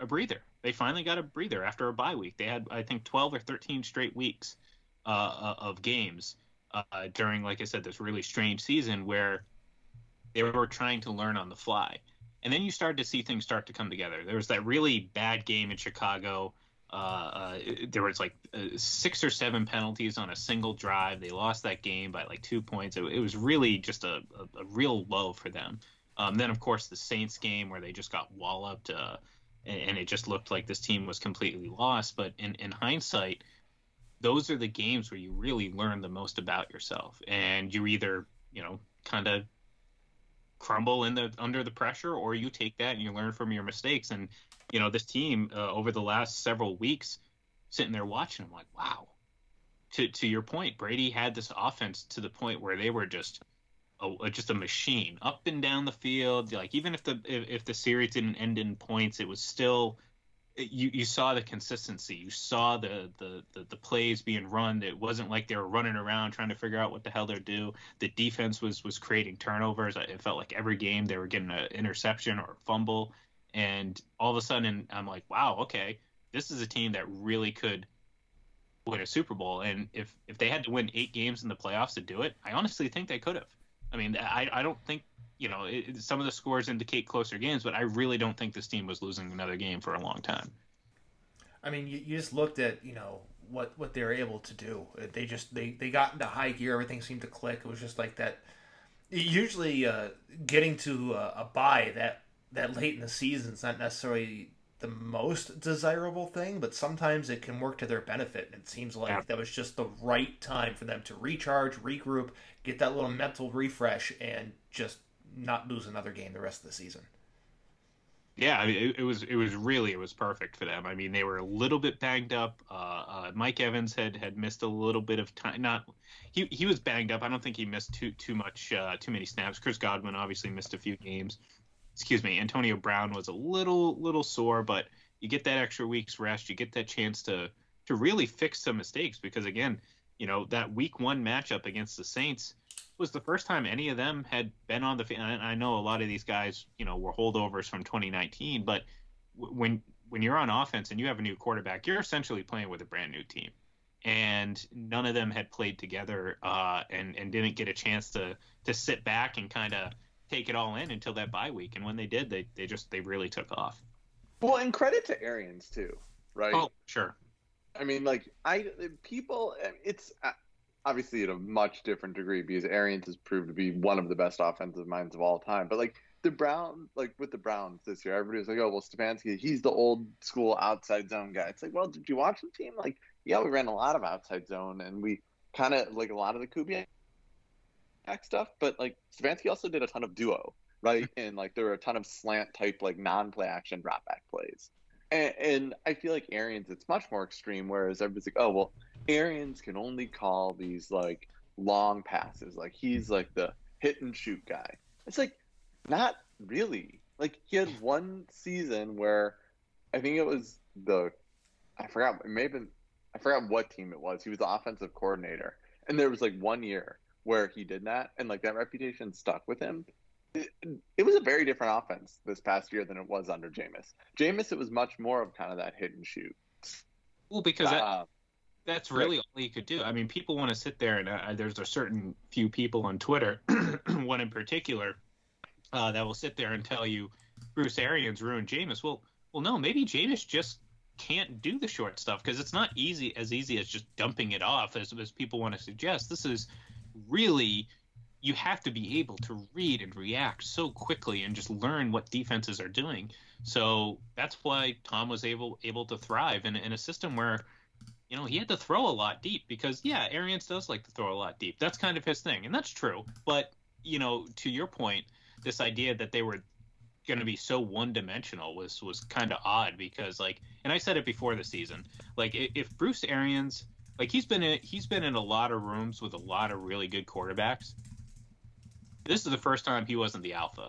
a breather. They finally got a breather after a bye week. They had, I think, twelve or thirteen straight weeks uh, of games uh, during, like I said, this really strange season where they were trying to learn on the fly. And then you started to see things start to come together. There was that really bad game in Chicago. Uh, uh, there was like uh, six or seven penalties on a single drive. They lost that game by like two points. It, it was really just a, a, a real low for them. Um, then, of course, the Saints game where they just got walloped uh, – and it just looked like this team was completely lost. But in, in hindsight, those are the games where you really learn the most about yourself. And you either, you know, kind of crumble in the, under the pressure, or you take that and you learn from your mistakes. And, you know, this team uh, over the last several weeks, sitting there watching, I'm like, wow. To, to your point, Brady had this offense to the point where they were just – A, just a machine up and down the field. Like even if the if, if the series didn't end in points, it was still you you saw the consistency. You saw the the the, the plays being run. It wasn't like they were running around trying to figure out what the hell they're doing. The defense was was creating turnovers. It felt like every game they were getting an interception or a fumble. And all of a sudden, I'm like, wow, okay, this is a team that really could win a Super Bowl. And if if they had to win eight games in the playoffs to do it, I honestly think they could have. I mean, I, I don't think, you know, it, some of the scores indicate closer games, but I really don't think this team was losing another game for a long time. I mean, you, you just looked at, you know, what, what they were able to do. They just, they, they got into high gear. Everything seemed to click. It was just like that, usually uh, getting to uh, a bye that, that late in the season is not necessarily the most desirable thing, but sometimes it can work to their benefit. And it seems like yeah. that was just the right time for them to recharge, regroup, get that little mental refresh, and just not lose another game the rest of the season. Yeah, I mean, it, it was it was really it was perfect for them. I mean, they were a little bit banged up. Uh, uh, Mike Evans had, had missed a little bit of time. Not he he was banged up. I don't think he missed too too much uh, too many snaps. Chris Godwin obviously missed a few games. Excuse me. Antonio Brown was a little little sore, but you get that extra week's rest. You get that chance to to really fix some mistakes because again, you know, that week one matchup against the Saints was the first time any of them had been on the field. I know a lot of these guys, you know, were holdovers from twenty nineteen, but when when you're on offense and you have a new quarterback, you're essentially playing with a brand new team, and none of them had played together uh, and and didn't get a chance to to sit back and kind of take it all in until that bye week. And when they did, they they just they really took off. Well, and credit to Arians too, right? Oh, sure. I mean, like I people, it's. I, Obviously, in a much different degree, because Arians has proved to be one of the best offensive minds of all time. But like the Brown, like with the Browns this year, everybody's like, "Oh, well, Stefanski, he's the old school outside zone guy." It's like, well, did you watch the team? Like, yeah, we ran a lot of outside zone, and we kind of like a lot of the Kubiak stuff. But like Stefanski also did a ton of duo, right? And like there were a ton of slant type, like non-play action drop back plays. And, and I feel like Arians, it's much more extreme. Whereas everybody's like, "Oh, well, Arians can only call these like long passes. Like he's like the hit and shoot guy." It's like, not really. Like he had one season where I think it was the, I forgot, it may have been, I forgot what team it was. He was the offensive coordinator. And there was like one year where he did that. And like that reputation stuck with him. It, it was a very different offense this past year than it was under Jameis. Jameis, it was much more of kind of that hit and shoot. Well, because that, uh, that's really all you could do. I mean, people want to sit there, and uh, there's a certain few people on Twitter, one in particular, uh, that will sit there and tell you Bruce Arians ruined Jameis. Well, well, no, maybe Jameis just can't do the short stuff because it's not easy as easy as just dumping it off, as, as people want to suggest. This is really you have to be able to read and react so quickly and just learn what defenses are doing. So that's why Tom was able able to thrive in, in a system where – you know, he had to throw a lot deep because, yeah, Arians does like to throw a lot deep. That's kind of his thing, and that's true. But, you know, to your point, this idea that they were going to be so one-dimensional was, was kind of odd because, like, and I said it before the season, like, if Bruce Arians, like, he's been in, he's been in a lot of rooms with a lot of really good quarterbacks. This is the first time he wasn't the alpha.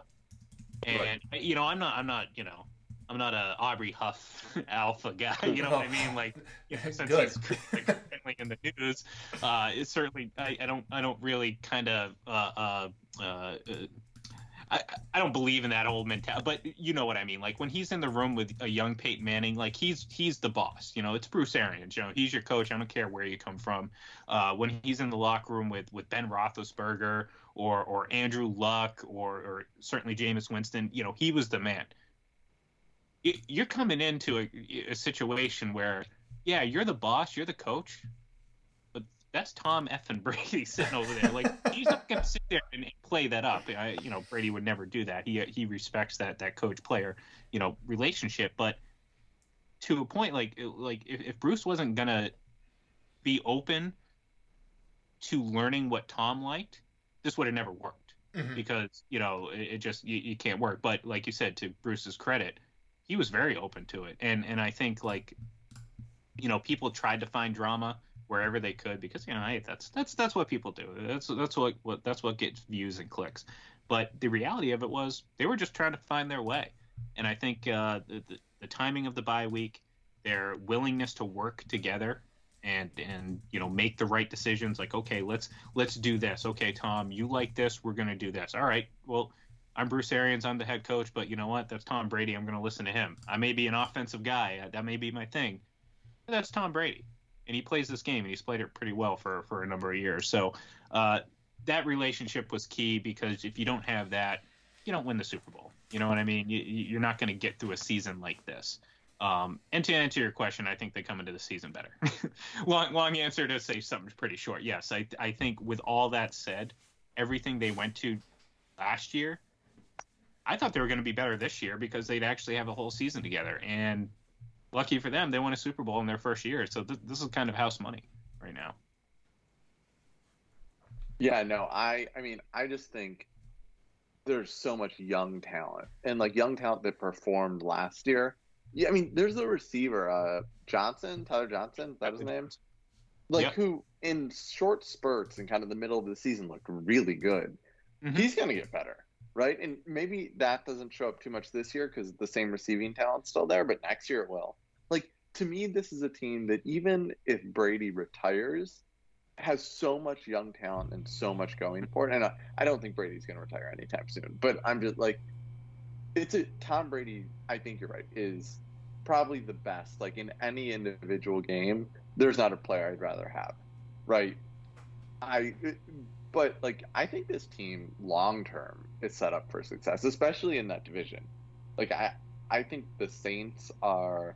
And, right. you know, I'm not, I'm not, you know, I'm not a Aubrey Huff alpha guy, you know oh. what I mean? Like, you know, since Good. he's like, in the news, uh, it's certainly I, I don't I don't really kind of uh, uh, uh, I I don't believe in that old mentality, but you know what I mean. Like when he's in the room with a young Peyton Manning, like he's he's the boss. You know, it's Bruce Arians. You know, he's your coach. I don't care where you come from. Uh, when he's in the locker room with with Ben Roethlisberger or or Andrew Luck or or certainly Jameis Winston, you know, he was the man. You're coming into a, a situation where, yeah, you're the boss, you're the coach, but that's Tom effing Brady sitting over there. Like, he's not going to sit there and play that up. I, you know, Brady would never do that. He he respects that that coach-player, you know, relationship. But to a point, like, like if, if Bruce wasn't going to be open to learning what Tom liked, this would have never worked mm-hmm. because, you know, it, it just you, you can't work. But like you said, to Bruce's credit, he was very open to it. And and I think, like, you know, people tried to find drama wherever they could because, you know, hey, that's that's that's what people do. That's that's what, what that's what gets views and clicks. But the reality of it was they were just trying to find their way. And I think uh, the, the, the timing of the bye week, their willingness to work together and, and you know, make the right decisions like, okay, let's let's do this. Okay, Tom, you like this. We're going to do this. All right, well, I'm Bruce Arians, I'm the head coach, but you know what? That's Tom Brady. I'm going to listen to him. I may be an offensive guy. That may be my thing. But that's Tom Brady. And he plays this game, and he's played it pretty well for, for a number of years. So uh, that relationship was key because if you don't have that, you don't win the Super Bowl. You know what I mean? You, you're not going to get through a season like this. Um, and to answer your question, I think they come into the season better. long, long answer to say something pretty short. Yes, I, I think with all that said, everything they went to last year, I thought they were going to be better this year because they'd actually have a whole season together. And lucky for them, they won a Super Bowl in their first year. So th- this is kind of house money right now. Yeah, no, I, I mean, I just think there's so much young talent and like young talent that performed last year. Yeah, I mean, there's the receiver, uh, Johnson, Tyler Johnson, is that his name? Like yep. Who in short spurts and kind of the middle of the season looked really good. Mm-hmm. He's going to get better, right? And maybe that doesn't show up too much this year because the same receiving talent's still there, but next year it will. Like, to me, this is a team that even if Brady retires, has so much young talent and so much going for it. And I, I don't think Brady's going to retire anytime soon, but I'm just like, it's a Tom Brady, I think you're right, is probably the best. Like in any individual game, there's not a player I'd rather have, right? I, but like I think this team long term is set up for success, especially in that division. Like I, I think the Saints are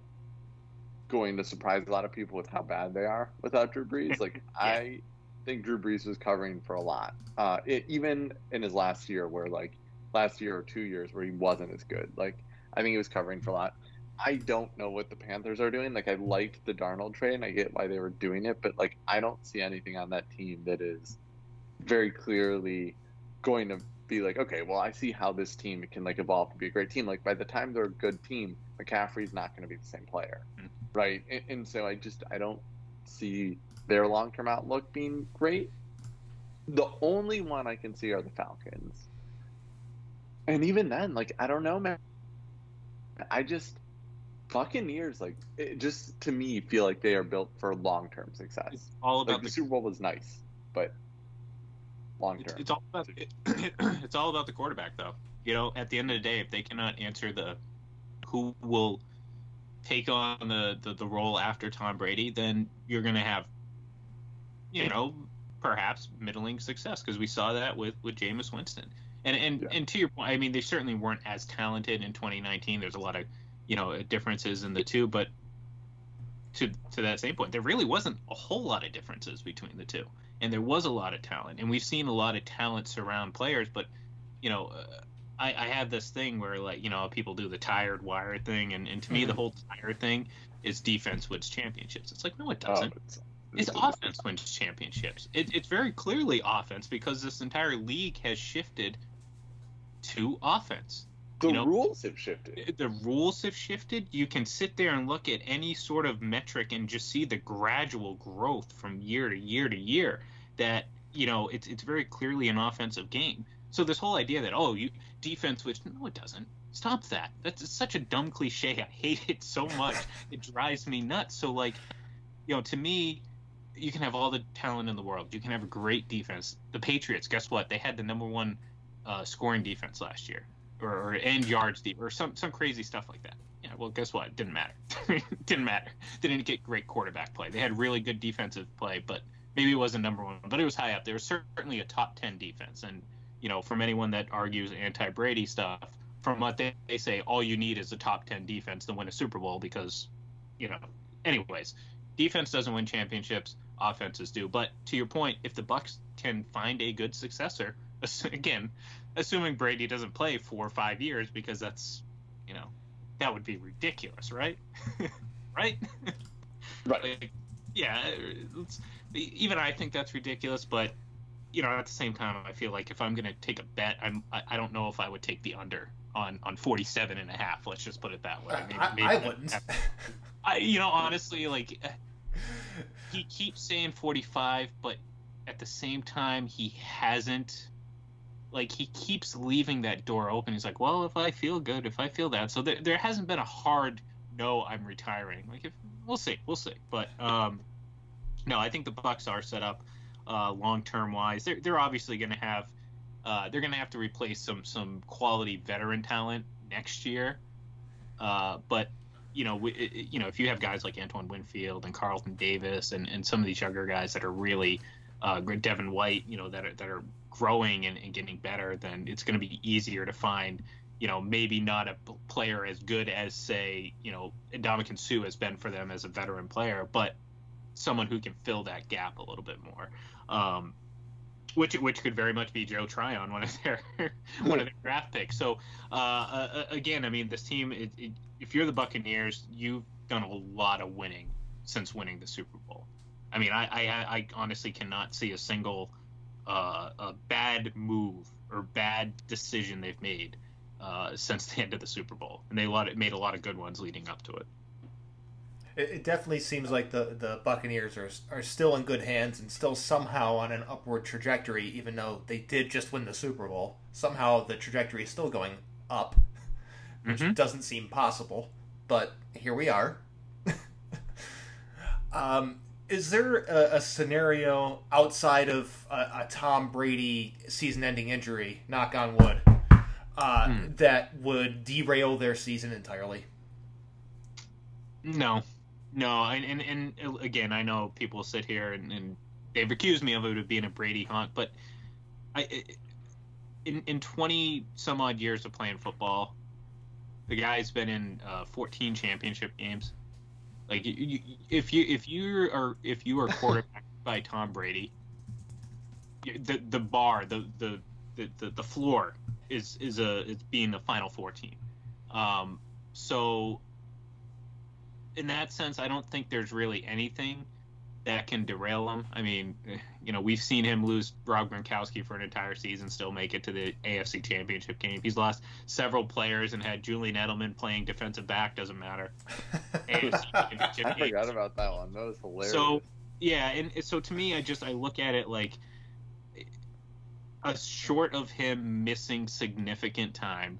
going to surprise a lot of people with how bad they are without Drew Brees. Like yeah. I think Drew Brees was covering for a lot, uh, it, even in his last year, where like last year or two years where he wasn't as good. Like I think he was covering for a lot. I don't know what the Panthers are doing. Like, I liked the Darnold trade, and I get why they were doing it, but, like, I don't see anything on that team that is very clearly going to be like, okay, well, I see how this team can, like, evolve to be a great team. Like, by the time they're a good team, McCaffrey's not going to be the same player, mm-hmm. right? And, and so I just I don't see their long-term outlook being great. The only one I can see are the Falcons. And even then, like, I don't know, man. I just... Buccaneers, like, it just to me feel like they are built for long-term success. It's all about like, the, the Super Bowl was nice, but long-term. It's, it's all about it, it, it's all about the quarterback, though. You know, at the end of the day, if they cannot answer the who will take on the the, the role after Tom Brady, then you're going to have, you know, perhaps middling success because we saw that with with Jameis Winston. And and yeah. and to your point, I mean, they certainly weren't as talented in twenty nineteen. There's a lot of you know, differences in the two, but to to that same point, there really wasn't a whole lot of differences between the two, and there was a lot of talent, and we've seen a lot of talent surround players, but, you know, uh, I, I have this thing where, like, you know, people do the tired wire thing, and, and to me, the whole tired thing is defense wins championships. It's like, no, it doesn't. Oh, it's it's offense wins championships. It, it's very clearly offense because this entire league has shifted to offense. The you know, rules have shifted. The rules have shifted. You can sit there and look at any sort of metric and just see the gradual growth from year to year to year that, you know, it's it's very clearly an offensive game. So this whole idea that, oh, you defense, which, no, it doesn't. Stop that. That's it's such a dumb cliche. I hate it so much. It drives me nuts. So, like, you know, to me, you can have all the talent in the world. You can have a great defense. The Patriots, guess what? They had the number one uh, scoring defense last year. Or, or end yards deep, or some, some crazy stuff like that. Yeah, well, guess what? It didn't matter. It didn't matter. They didn't get great quarterback play. They had really good defensive play, but maybe it wasn't number one, but it was high up. They were certainly a top ten defense. And, you know, from anyone that argues anti-Brady stuff, from what they, they say, all you need is a top ten defense to win a Super Bowl because, you know, anyways, defense doesn't win championships, offenses do. But to your point, if the Bucs can find a good successor, again, assuming Brady doesn't play four or five years, because that's, you know, that would be ridiculous, right? right? Right. Like, yeah, it's, even I think that's ridiculous, but, you know, at the same time, I feel like if I'm going to take a bet, I'm, I, I don't know if I would take the under on, on forty-seven and a half, let's just put it that way. Maybe, I, maybe I wouldn't. I, you know, honestly, like, he keeps saying forty-five, but at the same time, he hasn't. Like, he keeps leaving that door open. He's like, well, if I feel good, if I feel that. So there, there hasn't been a hard, no, I'm retiring. Like, if we'll see, we'll see. But, um, no, I think the Bucs are set up uh, long-term wise. They're, they're obviously going to have uh, – they're going to have to replace some, some quality veteran talent next year. Uh, but, you know, we, you know, if you have guys like Antoine Winfield and Carlton Davis and, and some of these younger guys that are really – Uh, Devin White, you know, that are, that are growing and, and getting better, then it's going to be easier to find, you know, maybe not a player as good as, say, you know, Ndamukong Suh has been for them as a veteran player, but someone who can fill that gap a little bit more. Um, Which which could very much be Joe Tryon, one of their one of their draft picks. So uh, uh, again, I mean, this team. It, it, if you're the Buccaneers, you've done a lot of winning since winning the Super Bowl. I mean, I I, I honestly cannot see a single uh, a bad move or bad decision they've made uh, since the end of the Super Bowl, and they a lot made a lot of good ones leading up to it. It definitely seems like the, the Buccaneers are are still in good hands and still somehow on an upward trajectory, even though they did just win the Super Bowl. Somehow the trajectory is still going up, which mm-hmm. doesn't seem possible. But here we are. um, is there a, a scenario outside of a, a Tom Brady season-ending injury, knock on wood, uh, mm. that would derail their season entirely? No. No, and, and, and again, I know people sit here and, and they've accused me of it of being a Brady haunt, but I, in in twenty some odd years of playing football, the guy's been in uh, fourteen championship games. Like, you, you, if you if you are if you are quarterbacked by Tom Brady, the the bar the the the, the floor is is a it's being the Final Four team, um, so. In that sense, I don't think there's really anything that can derail him. I mean, you know, we've seen him lose Rob Gronkowski for an entire season, still make it to the A F C Championship game. He's lost several players and had Julian Edelman playing defensive back. Doesn't matter. A F C I forgot about that one. That was hilarious. So, yeah, and so to me, I just I look at it like, a short of him missing significant time,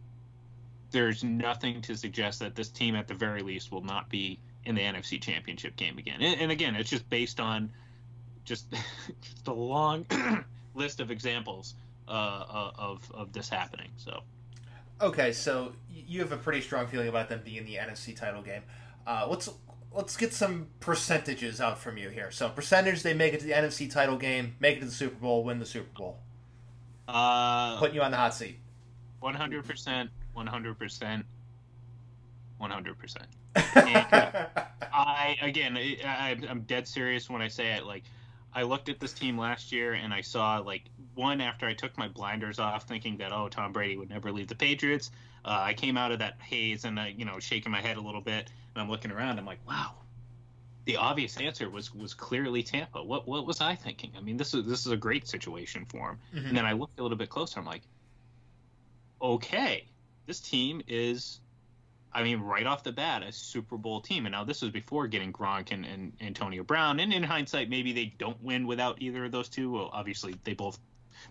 there's nothing to suggest that this team, at the very least, will not be in the N F C Championship game again. And, and again, it's just based on just, just a long list of examples uh, of of this happening. So, okay, so you have a pretty strong feeling about them being in the N F C title game. Uh, let's let's get some percentages out from you here. So, percentage they make it to the N F C title game, make it to the Super Bowl, win the Super Bowl. Uh, Putting you on the hot seat. One hundred percent. one hundred percent one hundred percent And, uh, I again I, I'm dead serious when I say it. Like, I looked at this team last year and I saw, like, one after I took my blinders off thinking that, oh, Tom Brady would never leave the Patriots, uh, I came out of that haze and I, you know, shaking my head a little bit, and I'm looking around, I'm like, wow, the obvious answer was was clearly Tampa. What what was I thinking? I mean, this is this is a great situation for him. Mm-hmm. And then I looked a little bit closer, I'm like, okay, this team is, I mean, right off the bat, a Super Bowl team. And now this was before getting Gronk and, and Antonio Brown. And in hindsight, maybe they don't win without either of those two. Well, obviously, they both,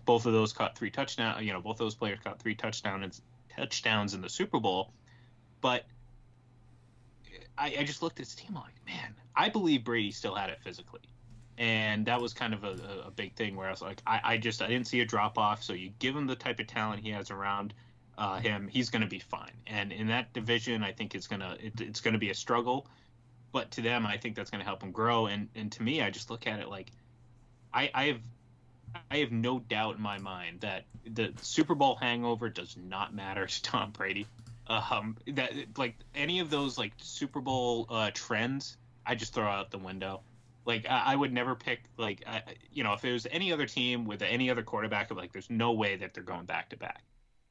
both of those caught three touchdowns. You know, both those players caught three touchdowns touchdowns in the Super Bowl. But I, I just looked at this team, I'm like, man, I believe Brady still had it physically. And that was kind of a, a big thing where I was like, I, I just, I didn't see a drop off. So you give him the type of talent he has around Uh, him, he's going to be fine. And in that division, I think it's going to it, it's going to be a struggle. But to them, I think that's going to help him grow. And and to me, I just look at it like, I, I have I have no doubt in my mind that the Super Bowl hangover does not matter to Tom Brady. Um, that like any of those like Super Bowl uh, trends, I just throw out the window. Like, I, I would never pick, like, I, you know, if it was any other team with any other quarterback, I'm like, there's no way that they're going back to back.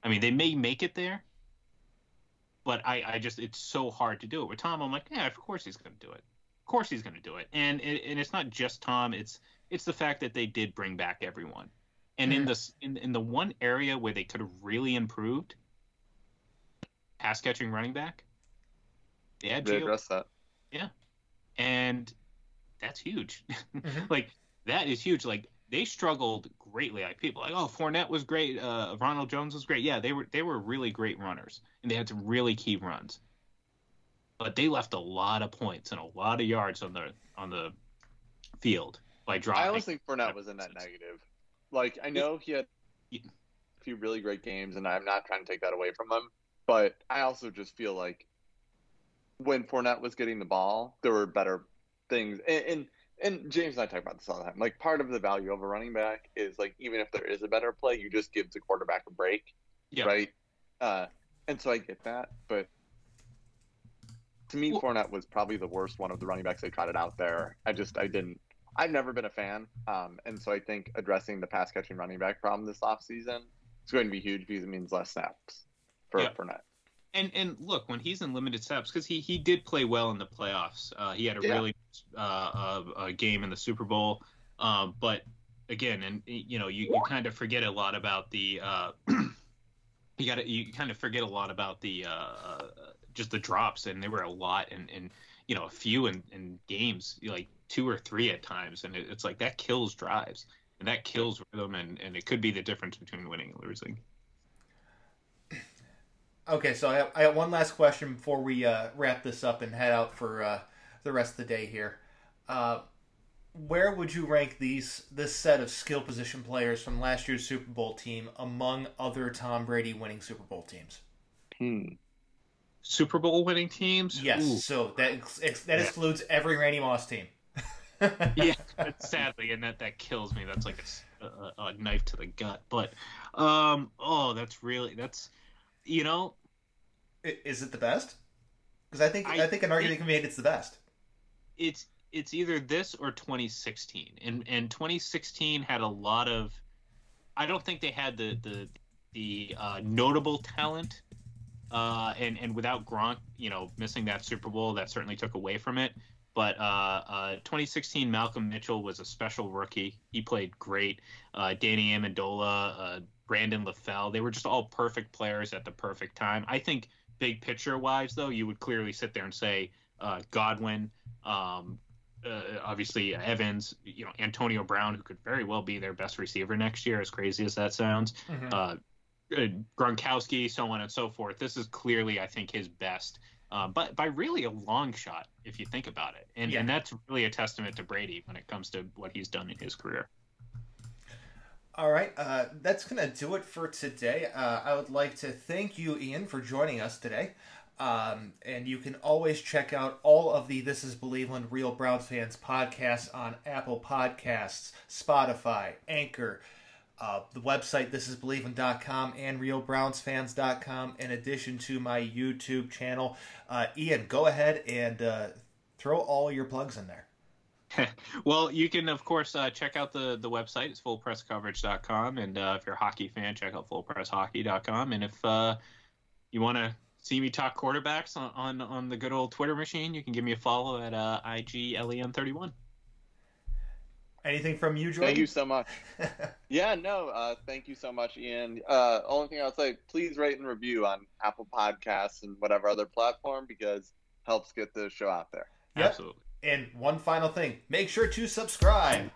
I mean, they may make it there, but I, I just, it's so hard to do it. With Tom, I'm like, yeah, of course he's going to do it. Of course he's going to do it. And and it's not just Tom. It's it's the fact that they did bring back everyone. And mm-hmm. in, this, in, in the one area where they could have really improved, pass-catching running back, they had to address that. Yeah. And that's huge. Mm-hmm. Like, that is huge. Like, they struggled greatly. Like, people like, oh, Fournette was great. Uh, Ronald Jones was great. Yeah, they were they were really great runners, and they had some really key runs. But they left a lot of points and a lot of yards on the on the field by dropping. I always think Fournette was in that negative. Like, I know he had a few really great games, and I'm not trying to take that away from him. But I also just feel like when Fournette was getting the ball, there were better things. And, and And James and I talk about this all the time. Like, part of the value of a running back is, like, even if there is a better play, you just give the quarterback a break, yep. right? Uh, and so I get that. But to me, well, Fournette was probably the worst one of the running backs they trotted out there. I just, I didn't. I've never been a fan, um, and so I think addressing the pass catching running back problem this offseason is going to be huge because it means less snaps for yeah. Fournette. And and look, when he's in limited snaps, because he, he did play well in the playoffs. Uh, he had a yeah. really uh, uh, uh, game in the Super Bowl, uh, but again, and you know, you, you kind of forget a lot about the uh, you got you kind of forget a lot about the uh, just the drops, and there were a lot, and and you know, a few in, in games, like two or three at times, and it, it's like that kills drives and that kills rhythm, and, and it could be the difference between winning and losing. Okay, so I have, I have one last question before we uh, wrap this up and head out for uh, the rest of the day here. Uh, where would you rank these this set of skill position players from last year's Super Bowl team among other Tom Brady winning Super Bowl teams? Hmm. Super Bowl winning teams? Yes, Ooh. so that that excludes every Randy Moss team. yeah, sadly, and that, that kills me. That's like a, a, a knife to the gut. But, um, oh, that's really, that's, you know. Is it the best? Because I think I, I think an argument it, can be made it's the best. It's it's either this or twenty sixteen. And and twenty sixteen had a lot of, I don't think they had the, the, the uh, notable talent. Uh, and, and without Gronk, you know, missing that Super Bowl, that certainly took away from it. But uh, uh, twenty sixteen, Malcolm Mitchell was a special rookie. He played great. Uh, Danny Amendola, uh, Brandon LaFell, they were just all perfect players at the perfect time. I think big picture-wise, though, you would clearly sit there and say uh, Godwin, um, uh, obviously Evans, you know, Antonio Brown, who could very well be their best receiver next year, as crazy as that sounds. Mm-hmm. Uh Gronkowski, so on and so forth. This is clearly, I think, his best, uh, but by really a long shot, if you think about it. And, yeah. and that's really a testament to Brady when it comes to what he's done in his career. All right. Uh, that's going to do it for today. Uh, I would like to thank you, Ian, for joining us today. Um, and you can always check out all of the This is Believeland Real Browns Fans podcasts on Apple Podcasts, Spotify, Anchor, Uh, the website this is believeland dot com and real browns fans dot com, in addition to my YouTube channel. Uh, Ian, go ahead and uh, throw all your plugs in there. Well, you can, of course, uh, check out the, the website. It's full press coverage dot com. And uh, if you're a hockey fan, check out full press hockey dot com. And if uh, you want to see me talk quarterbacks on, on, on the good old Twitter machine, you can give me a follow at uh, I G L E M thirty-one. Anything from you, Jordan? Thank you so much. yeah, no, uh, thank you so much, Ian. Uh, only thing I'll say, please rate and review on Apple Podcasts and whatever other platform, because it helps get the show out there. Yep. Absolutely. And one final thing, make sure to subscribe.